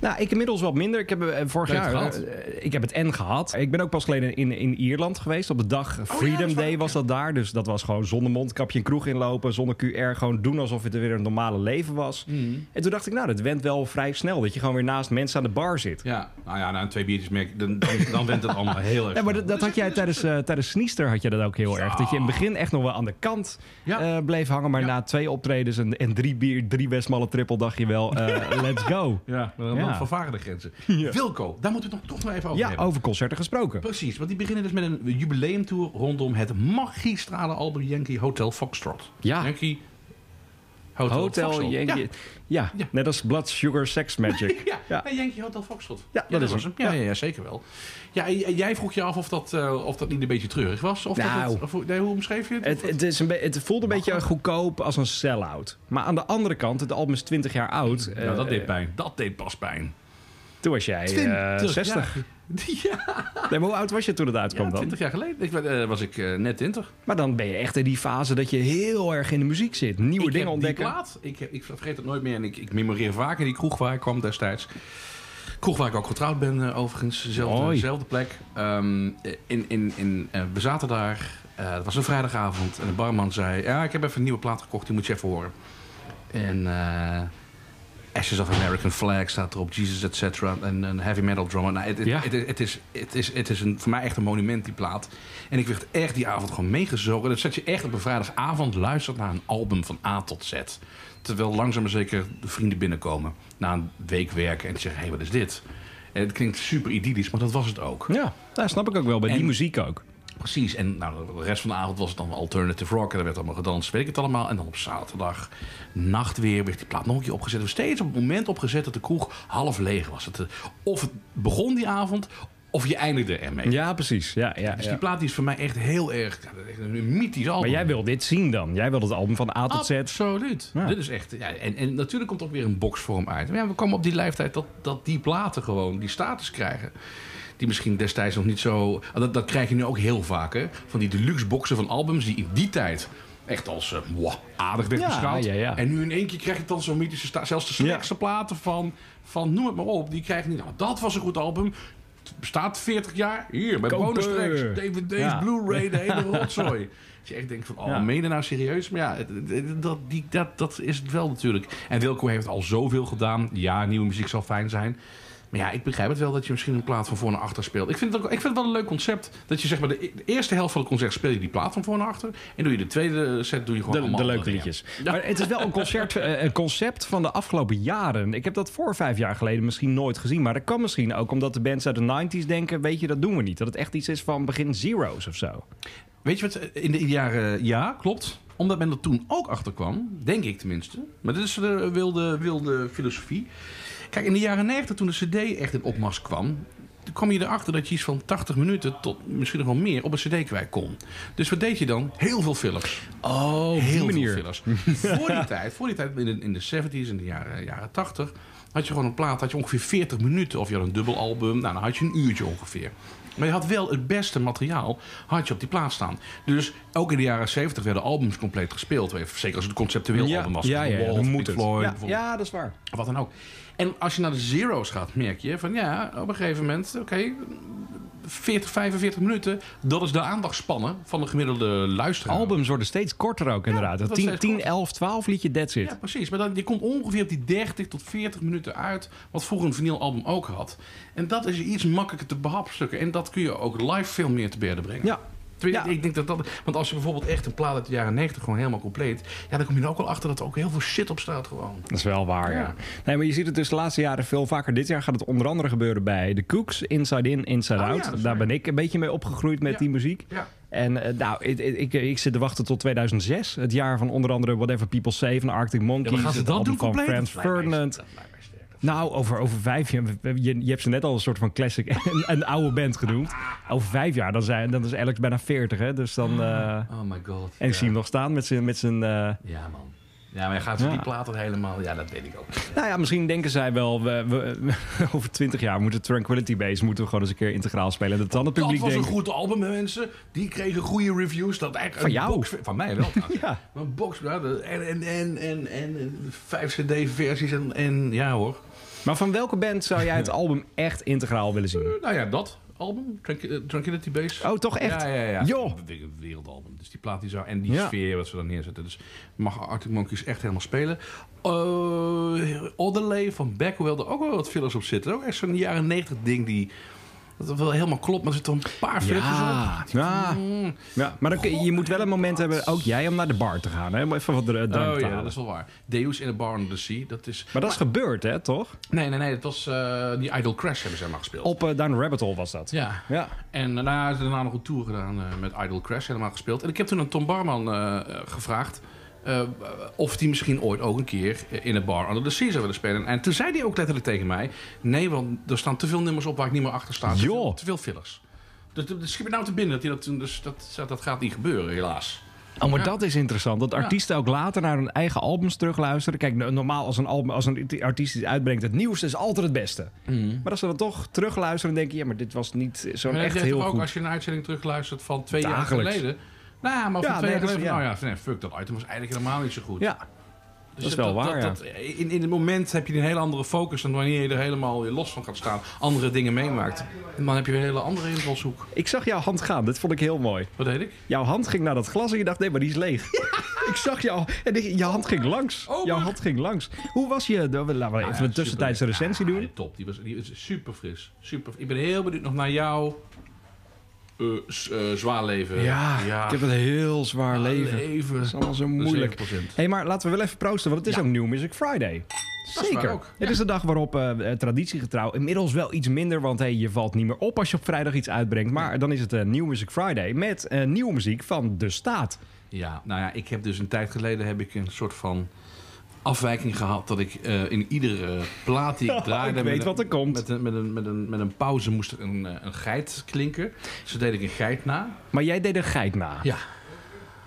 Nou, ik inmiddels wat minder. Ik heb uh, vorig jaar, uh, ik heb het en gehad. Ik ben ook pas geleden in, in Ierland geweest, op de dag Freedom oh, ja, Day was dat daar. Dus dat was gewoon zonder mondkapje een kroeg inlopen, zonder Q R, gewoon doen alsof het weer een normale leven was. Mm. En toen dacht ik, nou, dat went wel vrij snel, dat je gewoon weer naast mensen aan de bar zit. Ja, nou ja, nou, twee biertjes merk dan, dan, dan went het allemaal heel erg. Ja, maar dat, dat had jij tijdens, uh, tijdens Sneester had je dat ook heel ja. erg. Dat je in het begin echt nog wel aan de kant ja. uh, bleef hangen, maar ja. na twee optredens en, en drie bier, drie Westmalle trippel, dacht je wel, uh, let's go. Ja, dan ja. vervagen de grenzen. Ja. Wilco, daar moeten we het nog toch nog even over ja, hebben. Ja, over concerten gesproken. Precies, want die beginnen dus met een jubileumtour rondom het magistrale album Yankee Hotel Foxtrot. Ja. Yankee Hotel, Hotel Foxtrot. Yankee. Ja. Ja, ja, net als Blood Sugar Sex Magic. ja, ja. ja. Yankee Hotel Foxtrot. Ja, ja, dat is was hem. Ja, ja. ja, zeker wel. Ja, jij vroeg je af of dat, uh, of dat niet een beetje treurig was? Of nou, dat het, of, nee, hoe omschreef je het? Het, het, is een be- het voelde een beetje goedkoop als een sell-out. Maar aan de andere kant, het album is twintig jaar oud. Ja, uh, dat deed pijn. Dat deed pas pijn. Toen was jij twintig, uh, zestig. Ja. Ja. Nee, maar hoe oud was je toen het uitkwam ja, dan? twintig jaar geleden. Ik, uh, was ik uh, net twintig. Maar dan ben je echt in die fase dat je heel erg in de muziek zit. Nieuwe ik dingen heb ontdekken. Die plaat, ik, heb, ik vergeet het nooit meer. En ik, ik memoreer vaak in die kroeg waar ik kwam destijds. Kroeg waar ik ook getrouwd ben uh, overigens. Dezelfde, dezelfde plek. Um, in, in, in, uh, we zaten daar. Uh, het was een vrijdagavond. En de barman zei, ja, ik heb even een nieuwe plaat gekocht. Die moet je even horen. En... Uh, Ashes of American Flag staat erop, Jesus, et cetera. En een heavy metal drummer. Nou, het, het, ja. het, het is, het is, het is een, voor mij echt een monument, die plaat. En ik werd echt die avond gewoon meegezogen. Dat zet je echt op een vrijdagavond luistert naar een album van A tot Z. Terwijl langzaam maar zeker de vrienden binnenkomen. Na een week werken en zeggen, hé, hey, wat is dit? En het klinkt super idyllisch, maar dat was het ook. Ja, dat snap ik ook wel, bij en, die muziek ook. Precies, en nou, de rest van de avond was het dan alternative rock. En er werd allemaal gedanst, weet ik het allemaal. En dan op zaterdag nacht weer werd die plaat nog een keer opgezet. We steeds op het moment opgezet dat de kroeg half leeg was. Het, of het begon die avond, of je eindigde ermee. Ja, precies. Ja, ja, dus ja. die plaat die is voor mij echt heel erg een mythisch album. Maar jij wil dit zien dan? Jij wil het album van A tot Z? Absoluut. Ja. Dit is echt, ja, en, en natuurlijk komt ook weer een boxvorm uit. Ja, we komen op die leeftijd dat, dat die platen gewoon die status krijgen. Die misschien destijds nog niet zo... Dat, dat krijg je nu ook heel vaak, hè? Van die deluxe boxen van albums die in die tijd echt als uh, wow, aardig werd ja, beschouwd. Ja, ja. En nu in één keer krijg je dan zo'n mythische... Sta- zelfs de slechtste ja. platen van, van... Noem het maar op. Die krijgen niet... Nou, dat was een goed album. Het bestaat veertig jaar. Hier, met bonus tracks, D V D's, ja. Blu-ray, de hele rotzooi. Dat je echt denkt van, oh, ja. meen je nou serieus? Maar ja, dat, die, dat, dat is het wel natuurlijk. En Wilco heeft al zoveel gedaan. Ja, nieuwe muziek zal fijn zijn. Maar ja, ik begrijp het wel dat je misschien een plaat van voor naar achter speelt. Ik vind het, ook, ik vind het wel een leuk concept. Dat je zeg maar de, de eerste helft van het concert speel je die plaat van voor naar achter. En doe je de tweede set, doe je gewoon de, allemaal de leuke liedjes. Ja. Maar het is wel een, concert, een concept van de afgelopen jaren. Ik heb dat voor vijf jaar geleden misschien nooit gezien. Maar dat kan misschien ook omdat de bands uit de negentiger jaren denken, weet je, dat doen we niet. Dat het echt iets is van begin zero's of zo. Weet je wat, in de jaren, ja, klopt. Omdat men er toen ook achter kwam, denk ik tenminste. Maar dit is de wilde, wilde filosofie. Kijk, in de jaren negentig, toen de cd echt in opmars kwam, kwam je erachter dat je iets van tachtig minuten tot misschien nog wel meer op een cd kwijt kon. Dus wat deed je dan? Heel veel fillers. Oh, heel veel fillers. voor die tijd, voor die tijd in de, in de zeventig's, in de jaren, jaren tachtig, had je gewoon een plaat, had je ongeveer veertig minuten. Of je had een dubbel album, nou, dan had je een uurtje ongeveer. Maar je had wel het beste materiaal had je op die plaat staan. Dus ook in de jaren zeventig werden albums compleet gespeeld. Zeker als het conceptueel ja, album was. Ja, ja, Wall, ja, Pink Floyd, ja, ja, dat is waar. Wat dan ook. En als je naar de zero's gaat, merk je van ja, op een gegeven moment, oké, okay, veertig, vijfenveertig minuten, dat is de aandachtsspannen van de gemiddelde luisteraar. Albums worden steeds korter ook inderdaad. Ja, tien, elf, twaalf liedje, that's it. Ja, precies. Maar dan, je komt ongeveer op die dertig tot veertig minuten uit, wat vroeger een vinylalbum ook had. En dat is iets makkelijker te behapstukken. En dat kun je ook live veel meer te berden brengen. Ja. Ja. Ik denk dat dat, want als je bijvoorbeeld echt een plaat uit de jaren negentig gewoon helemaal compleet, ja, dan kom je er ook wel achter dat er ook heel veel shit op staat gewoon. Dat is wel waar, ja. ja. Nee, maar je ziet het dus de laatste jaren veel vaker. Dit jaar gaat het onder andere gebeuren bij The Cooks, Inside In, Inside oh, Out. Ja, daar ben ik een beetje mee opgegroeid met ja. die muziek. Ja. En uh, nou, ik, ik, ik zit te wachten tot tweeduizend zes. Het jaar van onder andere Whatever People Say van Arctic Monkeys. Ja, gaan ze dat doen compleet? Franz Ferdinand. Nou, over, over vijf jaar... Je, je hebt ze net al een soort van classic en, en oude band genoemd. Over vijf jaar, dan, zijn, dan is Alex bijna veertig, hè? Dus dan... Uh, oh my god. En ik zie hem nog staan met zijn... Met zijn uh, ja, man. Ja, maar je gaat ja. die plaat dan helemaal... Ja, dat weet ik ook niet. Nou ja, misschien denken zij wel... We, we, over twintig jaar moeten Tranquility Base... moeten we gewoon eens een keer integraal spelen. Dat dan het publiek denkt... Dat was een goed album, mensen. Die kregen goede reviews. Dat eigenlijk van jou? Box, van mij wel. Ja. Maar box, nou, en, en, en, en, en vijf cd-versies en, en... Ja, hoor. Maar van welke band zou jij het album echt integraal willen zien? Uh, nou ja, dat album. Tranquility Base. Oh, toch echt? Ja, ja, ja. Joh. Wereldalbum. Dus die plaat die zou... En die ja. sfeer wat ze dan neerzetten. Dus mag Arctic Monkeys echt helemaal spelen. Uh, Odelay van Beck. Hoewel er ook wel wat fillers op zitten. Ook echt zo'n jaren negentig ding die... Dat wel helemaal klopt, maar er zitten een paar filters ja. op. Ja. Mm. ja, maar dan, je moet wel een moment hebben, ook jij, om naar de bar te gaan. Hè? Om even wat drank te halen. Oh ja, dat is wel waar. Deus in a Bar on the Sea, dat is... Maar dat is maar... gebeurd, hè, toch? Nee, nee, nee, dat was uh, die Idle Crash hebben ze helemaal gespeeld. Op uh, Down Rabbit Hole was dat. Ja, ja. En daarna hebben ze daarna nog een tour gedaan uh, met Idle Crash helemaal gespeeld. En ik heb toen aan Tom Barman uh, gevraagd... Uh, of die misschien ooit ook een keer in een bar Under the Sea zou willen spelen. En toen zei hij ook letterlijk tegen mij... nee, want er staan te veel nummers op waar ik niet meer achter sta. Te, te veel fillers. Dus schiet me nou te binnen. Dat, dat, dus dat, dat gaat niet gebeuren, helaas. Oh, maar ja. dat is interessant. Dat artiesten ja. ook later naar hun eigen albums terugluisteren. Kijk, normaal als een, album, als een artiest iets uitbrengt... het nieuwste is altijd het beste. Mm. Maar als ze dan toch terugluisteren, denk je... ja, maar dit was niet zo'n echt heel ook, goed... ook als je een uitzending terugluistert van twee Dagelijks. jaar geleden... Nou, maar van ja, twee jaar geleden... Ja. Nou ja, nee, fuck, dat item was eigenlijk helemaal niet zo goed. Ja, dus dat is wel dat, waar, dat, ja. dat, in, in het moment heb je een hele andere focus... dan wanneer je er helemaal weer los van gaat staan. Andere dingen meemaakt. En dan heb je weer een hele andere invalshoek. Ik zag jouw hand gaan. Dat vond ik heel mooi. Wat deed ik? Jouw hand ging naar dat glas en je dacht... nee, maar die is leeg. Ja. Ik zag jou... En ik, jouw hand ging langs. Oh, jouw hand ging langs. Hoe was je... Laten we nou, even ja, een tussentijdse recensie ja, doen. Ja, top. Die was, die was super fris. Super, ik ben heel benieuwd nog naar jou... Uh, uh, zwaar leven. Ja, ja, ik heb het heel zwaar leven. leven. Dat is allemaal zo moeilijk. Hé, hey, maar laten we wel even proosten, want het is ja. ook New Music Friday. Zeker. Ook. Het ja. is de dag waarop uh, traditiegetrouw inmiddels wel iets minder... want hey, je valt niet meer op als je op vrijdag iets uitbrengt... maar ja. dan is het uh, New Music Friday met uh, nieuwe muziek van de staat. Ja, nou ja, ik heb dus een tijd geleden heb ik een soort van... afwijking gehad dat ik uh, in iedere uh, plaat die ik draaide... ik weet met, wat er komt. Met een, met een, met een, met een pauze moest er een, een geit klinken. Dus deed ik een geit na. Maar jij deed een geit na? Ja.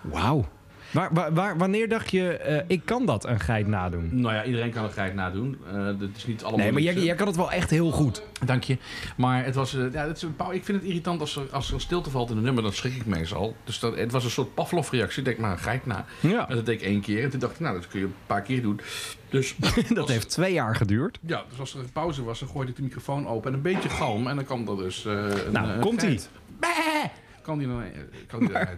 Wauw. Waar, waar, waar, wanneer dacht je, uh, ik kan dat een geit nadoen? Nou ja, iedereen kan een geit nadoen. Uh, dat is niet allemaal... Nee, maar jij, jij kan het wel echt heel goed. Dank je. Maar het was... Uh, ja, het is een pauw, ik vind het irritant als er, als er een stilte valt in een nummer. Dan schrik ik meestal. Dus dat, het was een soort Pavlov-reactie. Ik denk, maar een geit na. Ja. En dat deed ik één keer. En toen dacht ik, nou, dat kun je een paar keer doen. Dus dat als, heeft twee jaar geduurd. Ja, dus als er een pauze was, dan gooide ik de microfoon open. En een beetje galm. En dan kwam er dus uh, een Nou, komt-ie. Kan die nou, kan die maar,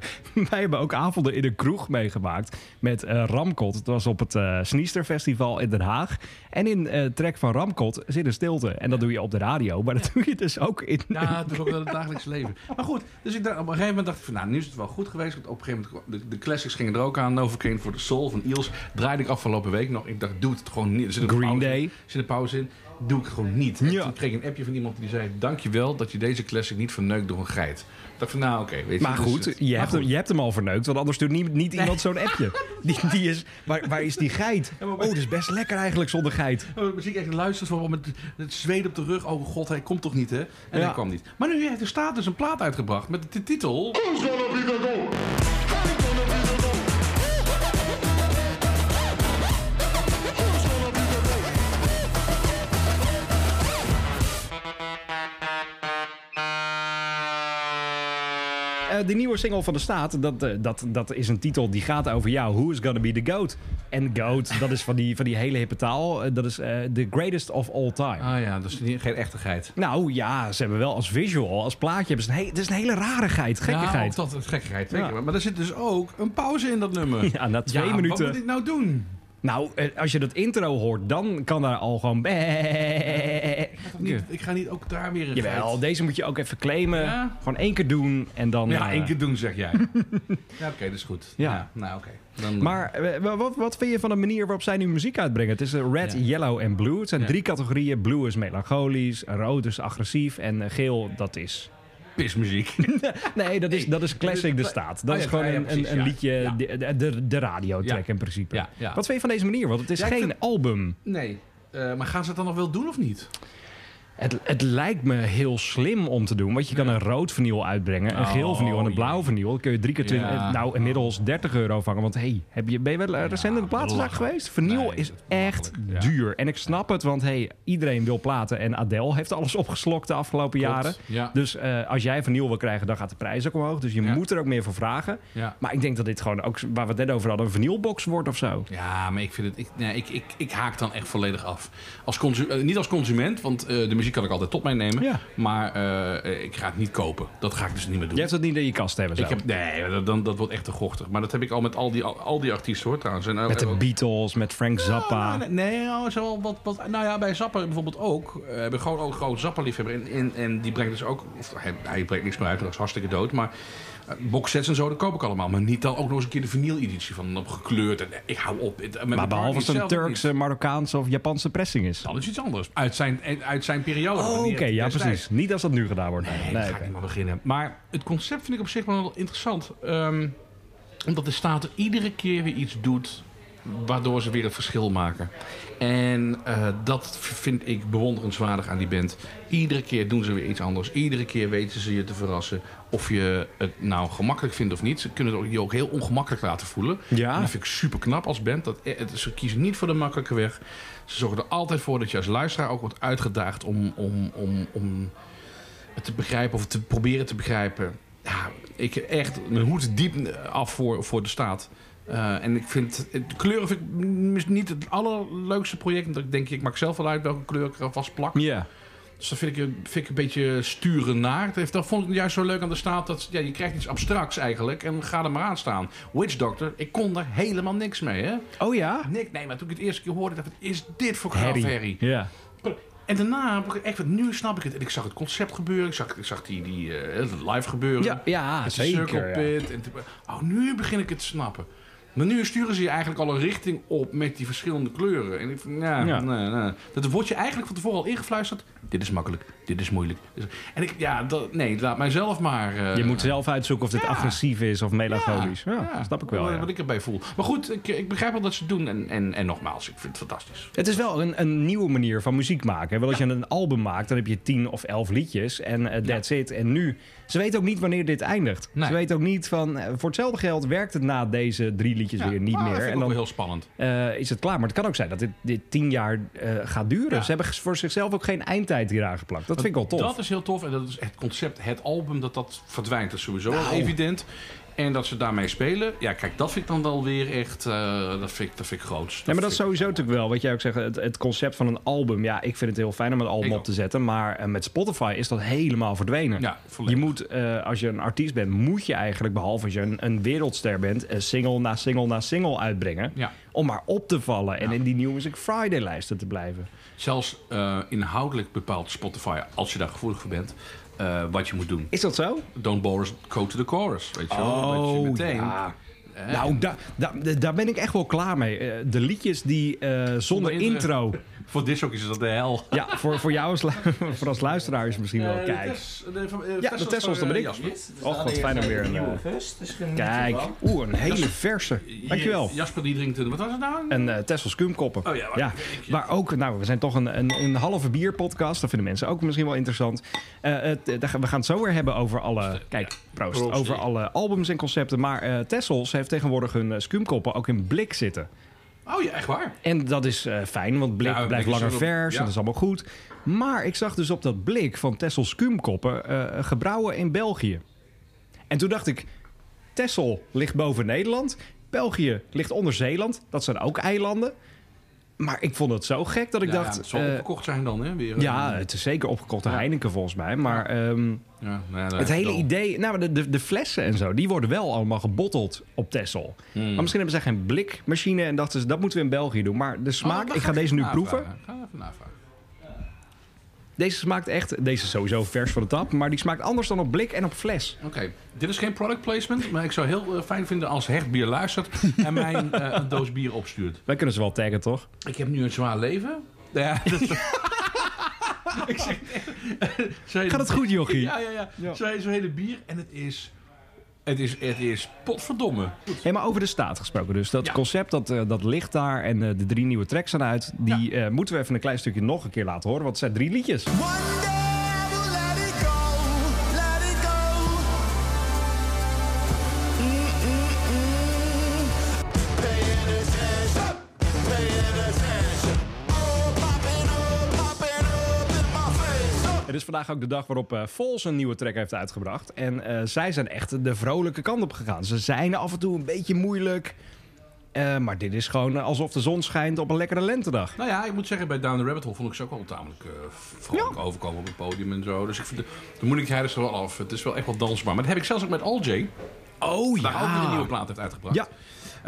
wij hebben ook avonden in een kroeg meegemaakt met uh, Ramkot. Het was op het uh, Sneesterfestival in Den Haag. En in uh, track van Ramkot zit een stilte. En dat doe je op de radio, maar dat doe je dus ook in... Ja, dat doe ik ook wel in het dagelijks leven. Maar goed, dus ik dacht, op een gegeven moment dacht ik van... nou, nu is het wel goed geweest. Want op een gegeven moment, de, de classics gingen er ook aan. Novocaine for the Soul van Eels. Draaide ik afgelopen week nog. Ik dacht, doe het gewoon niet. Er zit een Green pauze, Day. Er zit een pauze in. Doe ik gewoon niet. Ja. Toen kreeg ik een appje van iemand die zei... dankjewel dat je deze classic niet verneukt door een geit. Ik dacht van, nou oké. Okay, maar goed, het, je, maar hebt goed. Hem, je hebt hem al verneukt. Want anders doet niet, niet nee. iemand zo'n appje. Die, die is, waar, waar is die geit? Ja, maar, oh, dat is best lekker eigenlijk zonder geit. Maar muziek echt luistert van met het zweet op de rug. Oh god, hij komt toch niet, hè? En ja. hij kwam niet. Maar nu heeft de staat dus een plaat uitgebracht met de titel... Uh, de nieuwe single van de staat, dat, uh, dat, dat is een titel die gaat over jou. Who's gonna be the goat? En goat, dat is van die, van die hele hippe taal. Uh, dat is uh, the greatest of all time. Ah ja, dat is niet, geen echtigheid. Nou ja, ze hebben wel als visual, als plaatje... hebben ze een he- dat is een hele rarigheid, gekkigheid. Ja, ook dat is gekkigheid. Ja. Maar, maar er zit dus ook een pauze in dat nummer. Ja, na twee ja, minuten. Wat moet ik nou doen? Nou, als je dat intro hoort, dan kan daar al gewoon... Ik ga niet, ik ga niet ook daar weer in. Jawel, deze moet je ook even claimen. Ja. Gewoon één keer doen en dan... Ja, uh... één keer doen, zeg jij. Ja, oké, okay, dat is goed. Ja, ja nou oké. Okay. Dan... Maar wat, wat vind je van de manier waarop zij nu muziek uitbrengen? Het is red, ja. yellow en blue. Het zijn ja. drie categorieën. Blue is melancholisch, rood is agressief en geel, dat is... pismuziek. Nee, dat is, dat is classic de staat. Dat is gewoon een, een, een liedje, de, de, de radiotrack in principe. Ja, ja. Wat vind je van deze manier? Want het is ja, geen vind... album. Nee, uh, maar gaan ze het dan nog wel doen of niet? Het, het lijkt me heel slim om te doen. Want je kan een rood vinyl uitbrengen, een geel vinyl en een blauw vinyl. Dan kun je drie keer twintig, ja. nou inmiddels dertig euro vangen. Want hey, heb je, ben je wel recent in de platenzaak geweest? Vinyl nee, is echt ja. duur. En ik snap het, want hey, iedereen wil platen. En Adele heeft alles opgeslokt de afgelopen Klopt. jaren. Ja. Dus uh, als jij vinyl wil krijgen, dan gaat de prijs ook omhoog. Dus je ja. moet er ook meer voor vragen. Ja. Maar ik denk dat dit gewoon, ook waar we het net over hadden, een vinylbox wordt of zo. Ja, maar ik vind het... Ik, nee, ik, ik, ik haak dan echt volledig af. Als consu- uh, niet als consument, want uh, de muziek kan ik altijd tot mij nemen. Ja. Maar uh, ik ga het niet kopen. Dat ga ik dus niet meer doen. Je hebt dat niet in je kast hebben. Zo. Ik heb, nee, dat, dat, dat wordt echt te gochtig. Maar dat heb ik al met al die, al, al die artiesten hoor trouwens. En, met de uh, Beatles, met Frank Zappa. Nou, nee, nou, zo wat, wat, nou ja, bij Zappa bijvoorbeeld ook. Uh, hebben gewoon ook groot Zappa-liefhebber. En, en, en die brengt dus ook... Of, hij, hij brengt niks meer uit, dat is hartstikke dood. Maar uh, boxsets en zo, dat koop ik allemaal. Maar niet dan ook nog eens een keer de vinyl-editie van op gekleurd. En, ik hou op. Met maar behalve als het een Turkse, Marokkaanse of Japanse pressing is. Dat is iets anders. Uit zijn, uit zijn periode. Oh, oké, okay, ja precies. Niet als dat nu gedaan wordt. Nee, nee, nee daar ga okay. ik niet maar beginnen. Maar het concept vind ik op zich wel interessant. Um, omdat de staat er iedere keer weer iets doet waardoor ze weer het verschil maken. En uh, dat vind ik bewonderenswaardig aan die band. Iedere keer doen ze weer iets anders. Iedere keer weten ze je te verrassen. Of je het nou gemakkelijk vindt of niet. Ze kunnen je ook heel ongemakkelijk laten voelen. Ja. En dat vind ik super knap als band. Dat, ze kiezen niet voor de makkelijke weg. Ze zorgen er altijd voor dat je als luisteraar ook wordt uitgedaagd om, om, om, om het te begrijpen of te proberen te begrijpen. Ja, ik echt mijn hoed diep af voor, voor de staat. Uh, en ik vind, de kleuren vind ik niet het allerleukste project. Want ik denk, ik maak zelf wel uit welke kleur ik er vast plak. Yeah. Dus dat vind ik, vind ik een beetje sturen naar. Dat vond ik juist zo leuk aan de staat. Dat, ja, je krijgt iets abstracts eigenlijk. En ga er maar aan staan. Witch Doctor, ik kon daar helemaal niks mee. Hè? Oh ja? Nee, nee, maar toen ik het eerste keer hoorde, dacht ik, is dit voor graf herrie? Ja. En daarna, echt, nu snap ik het. En ik zag het concept gebeuren. Ik zag, ik zag die, die uh, live gebeuren. Ja, ja zeker. Circle Pit. Ja. En te, oh, nu begin ik het te snappen. Maar nu sturen ze je eigenlijk al een richting op met die verschillende kleuren. En ik vind, ja, ja. Nee, nee. Dat wordt je eigenlijk van tevoren al ingefluisterd. Dit is makkelijk, dit is moeilijk. En ik, ja, dat, nee, laat mij zelf maar... Uh, je moet zelf uitzoeken of dit ja. agressief is of melancholisch. Ja, ja, ja. snap ik wel. Ja. Wat ik erbij voel. Maar goed, ik, ik begrijp wel dat ze het doen. En, en, en nogmaals, ik vind het fantastisch. Het is wel een, een nieuwe manier van muziek maken. Wel, als ja. je een album maakt, dan heb je tien of elf liedjes. En uh, that's ja. it. En nu... Ze weten ook niet wanneer dit eindigt. Nee. Ze weten ook niet van... Voor hetzelfde geld werkt het na deze drie liedjes ja, weer niet meer. Dat vind ik en dan, ook heel spannend. Uh, is het klaar. Maar het kan ook zijn dat dit, dit tien jaar uh, gaat duren. Ja. Ze hebben voor zichzelf ook geen eindtijd hier aangeplakt. Dat, dat vind ik wel tof. Dat is heel tof. En dat is het concept, het album, dat dat verdwijnt. Dat is sowieso nou. evident. En dat ze daarmee spelen. Ja, kijk, dat vind ik dan wel weer echt... Uh, dat vind ik, dat vind ik groots. Dat ja, maar dat is sowieso cool. natuurlijk wel. Wat jij ook zegt, het, het concept van een album. Ja, ik vind het heel fijn om een album ik op te zetten. Maar uh, met Spotify is dat helemaal verdwenen. Ja, volledig. Je moet, uh, als je een artiest bent, moet je eigenlijk... behalve als je een, een wereldster bent... Uh, single na single na single uitbrengen. Ja. Om maar op te vallen. En ja. in die New Music Friday lijsten te blijven. Zelfs uh, inhoudelijk bepaalt Spotify, als je daar gevoelig voor bent... Uh, wat je moet doen. Is dat zo? Don't bore us, go to the chorus. Weet je wel? Oh, dat je meteen... Ja. Eh. Nou, daar da, da ben ik echt wel klaar mee. Uh, de liedjes die uh, zonder, zonder intro... Voor Dishook is dat de hel. Ja, voor, voor jou als, voor als luisteraar is misschien wel. Kijk. Uh, tes, de, van, uh, ja, de Tessels, dat ben ik. Och, wat fijn om weer een nieuwe vest. Dus kijk, oeh, een hele Jasper, verse. Dankjewel. Jasper die drinkt een, wat was het nou? Een uh, Tessels Kumkoppen. Oh ja. Maar, ja. maar ook, nou, we zijn toch een, een, een halve bier podcast. Dat vinden mensen ook misschien wel interessant. Uh, het, we gaan het zo weer hebben over alle, kijk, ja, proost, proost, over alle albums en concepten. Maar uh, Tessels heeft tegenwoordig hun uh, Skumkoppen ook in blik zitten. Oh ja, echt waar. En dat is uh, fijn, want blik ja, blijft langer vers. Ja. En dat is allemaal goed. Maar ik zag dus op dat blik van Texels Skumkoppen uh, gebrouwen in België. En toen dacht ik, Texel ligt boven Nederland. België ligt onder Zeeland. Dat zijn ook eilanden. Maar ik vond het zo gek dat ik ja, dacht... Ja, het zal uh, opgekocht zijn dan, hè? Weer, ja, uh, het is zeker opgekocht door ja. Heineken volgens mij. Maar um, ja, nou ja, het hele dol. idee... Nou, de, de, de flessen en zo, die worden wel allemaal gebotteld op Texel. Hmm. Maar misschien hebben ze geen blikmachine en dachten ze... dat moeten we in België doen. Maar de smaak... Oh, ik ga ik deze nu navragen. proeven. Ga even navragen. Deze smaakt echt... Deze is sowieso vers van de tap. Maar die smaakt anders dan op blik en op fles. Oké. Okay. Dit is geen product placement. Maar ik zou heel uh, fijn vinden als Hechtbier luistert. En mij uh, een doos bier opstuurt. Wij kunnen ze wel taggen, toch? Ik heb nu een zwaar leven. Ja. Dat... ik zeg, Gaat het goed, jochie? Ja, ja, ja. ja. Zo'n hele bier en het is... Het is, het is potverdomme. Hey, maar over de staat gesproken dus. Dat ja. concept, dat, uh, dat ligt daar. En uh, de drie nieuwe tracks zijn uit. Die ja. uh, moeten we even een klein stukje nog een keer laten horen. Want het zijn drie liedjes. One day. Het is vandaag ook de dag waarop uh, Vols een nieuwe track heeft uitgebracht. En uh, zij zijn echt de vrolijke kant op gegaan. Ze zijn af en toe een beetje moeilijk. Uh, maar dit is gewoon alsof de zon schijnt op een lekkere lentedag. Nou ja, ik moet zeggen, bij Down the Rabbit Hole vond ik ze ook wel tamelijk uh, vrolijk ja. overkomen op het podium en zo. Dus ik vind de, de moeilijkheid is er wel af. Het is wel echt wel dansbaar. Maar dat heb ik zelfs ook met Al-J. Oh ja. Waar ook weer een nieuwe plaat heeft uitgebracht. Ja.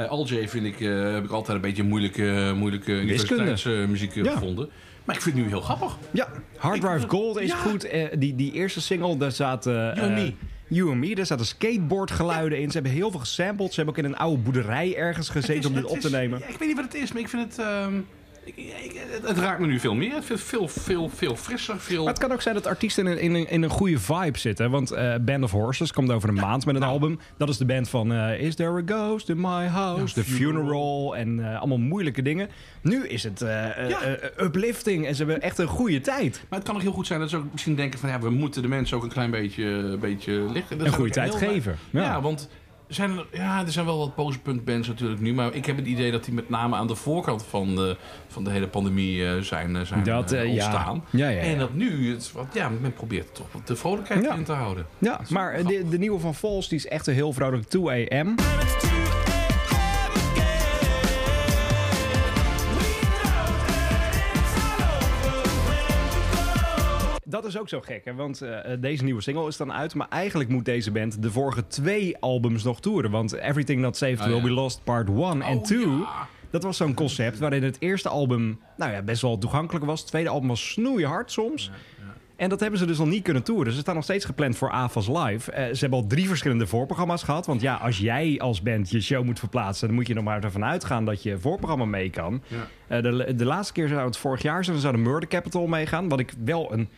Uh, Al-J vind ik, uh, heb ik altijd een beetje moeilijke, moeilijke universiteitsmuziek uh, ja. gevonden. Maar ik vind het nu heel grappig. Ja, Hard Drive Gold is ja. goed. Uh, die, die eerste single, daar zaten... Uh, you and me. You and me, daar zaten skateboardgeluiden ja. in. Ze hebben heel veel gesampled. Ze hebben ook in een oude boerderij ergens gezeten is, om dit op is, te nemen. Ja, ik weet niet wat het is, maar ik vind het... Um, ik, ik, het, het raakt me nu veel meer. Het is veel, veel, veel frisser. Veel... Maar het kan ook zijn dat artiesten in, in, in een goede vibe zitten. Want uh, Band of Horses komt over een ja. maand met een nou. album. Dat is de band van uh, Is There a Ghost in My House? The ja, Funeral. funeral en uh, allemaal moeilijke dingen. Nu is het uh, ja. uh, uplifting en ze hebben echt een goede tijd. Maar het kan ook heel goed zijn dat ze ook misschien denken van... ja, we moeten de mensen ook een klein beetje, een beetje lichten. Dat een goede tijd geven. Ja. ja, want... Zijn er, ja, er zijn wel wat post-punk-bands natuurlijk nu. Maar ik heb het idee dat die met name aan de voorkant van de, van de hele pandemie uh, zijn, zijn dat, uh, ontstaan. Ja. Ja, ja, ja. En dat nu, het, wat, ja, men probeert toch de vrolijkheid ja. in te houden. Ja, maar de, de nieuwe van Vols, die is echt een heel vrolijk two a.m. Dat is ook zo gek, hè? Want uh, deze nieuwe single is dan uit. Maar eigenlijk moet deze band de vorige twee albums nog toeren. Want Everything That's Saved oh, Will ja. Be Lost Part one oh, en two... Ja. Dat was zo'n concept waarin het eerste album nou ja, best wel toegankelijk was. Het tweede album was snoeihard soms. Ja, ja. En dat hebben ze dus nog niet kunnen toeren. Ze staan nog steeds gepland voor AFAS Live. Uh, ze hebben al drie verschillende voorprogramma's gehad. Want ja, als jij als band je show moet verplaatsen... dan moet je nog maar ervan uitgaan dat je voorprogramma mee kan. Ja. Uh, de, de laatste keer zou het vorig jaar zijn. Dan zou de Murder Capital meegaan. Wat ik wel een...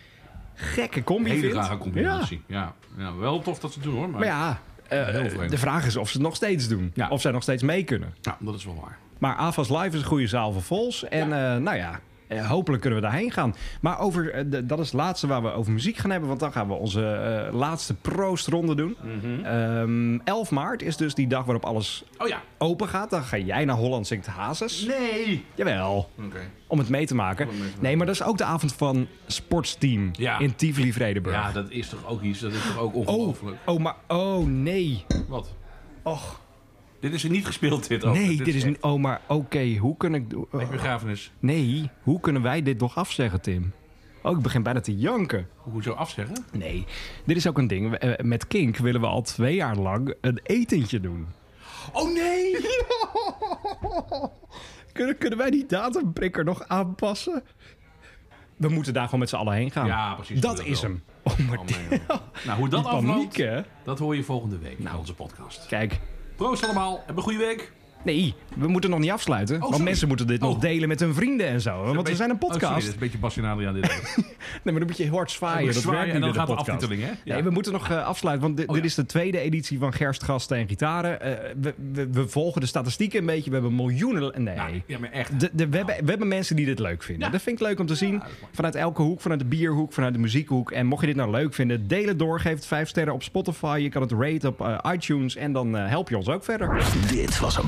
gekke combi vindt. Hele lage combinatie. Ja. Ja. Ja, wel tof dat ze het doen hoor. Maar, maar ja, uh, de vraag is of ze het nog steeds doen. Ja. Of zij nog steeds mee kunnen. Ja, dat is wel waar. Maar AFAS Live is een goede zaal voor Vols. En ja. Uh, nou ja, uh, hopelijk kunnen we daarheen gaan. Maar over, uh, de, dat is het laatste waar we over muziek gaan hebben. Want dan gaan we onze uh, laatste proostronde doen. Mm-hmm. um, elf maart is dus die dag waarop alles oh, ja. open gaat. Dan ga jij naar Holland Zingt Hazes. Nee! Jawel. Oké. Okay. Om het mee te maken. Nee, maar dat is ook de avond van Sportsteam ja. in Tivoli-Vredenburg. Ja, dat is toch ook iets. Dat is toch ook ongelooflijk. Oh, oh, maar... Oh, nee. Wat? Och. Dit is er niet gespeeld, dit ook. Nee, dit, dit is, is niet... Oh, maar oké. Okay, hoe kan ik... Uh, Met begrafenis. Nee, hoe kunnen wij dit nog afzeggen, Tim? Oh, ik begin bijna te janken. Hoezo afzeggen? Nee. Dit is ook een ding. Met Kink willen we al twee jaar lang een etentje doen. Oh, nee! Kunnen, kunnen wij die datumprikker nog aanpassen? We moeten daar gewoon met z'n allen heen gaan. Ja, precies. Dat is wel. Hem. Oh, maar oh, die, nou, hoe dat afloopt, dat hoor je volgende week nou, in onze podcast. Kijk. Proost allemaal. Heb een goede week. Nee, we moeten nog niet afsluiten. Oh, want sorry. Mensen moeten dit oh. nog delen met hun vrienden en zo. Want we zijn een podcast. Oh, sorry, dat is een beetje Bassinalia dit. Nee, maar dan moet je hard zwaaien. Dat zwaaien werkt en dan gaat de, de aftiteling, hè? Ja. Nee, we moeten nog uh, afsluiten. Want dit, oh, dit ja. is de tweede editie van Gerstgasten en Gitaren. Uh, we, we, we volgen de statistieken een beetje. We hebben miljoenen... Nee. Nou, ja, maar echt. De, de, we, nou. hebben, we hebben mensen die dit leuk vinden. Ja. Dat vind ik leuk om te zien. Ja, vanuit elke hoek, vanuit de bierhoek, vanuit de muziekhoek. En mocht je dit nou leuk vinden, deel het door. Geef het vijf sterren op Spotify. Je kan het raten op uh, iTunes. En dan uh, help je ons ook verder. Dit was een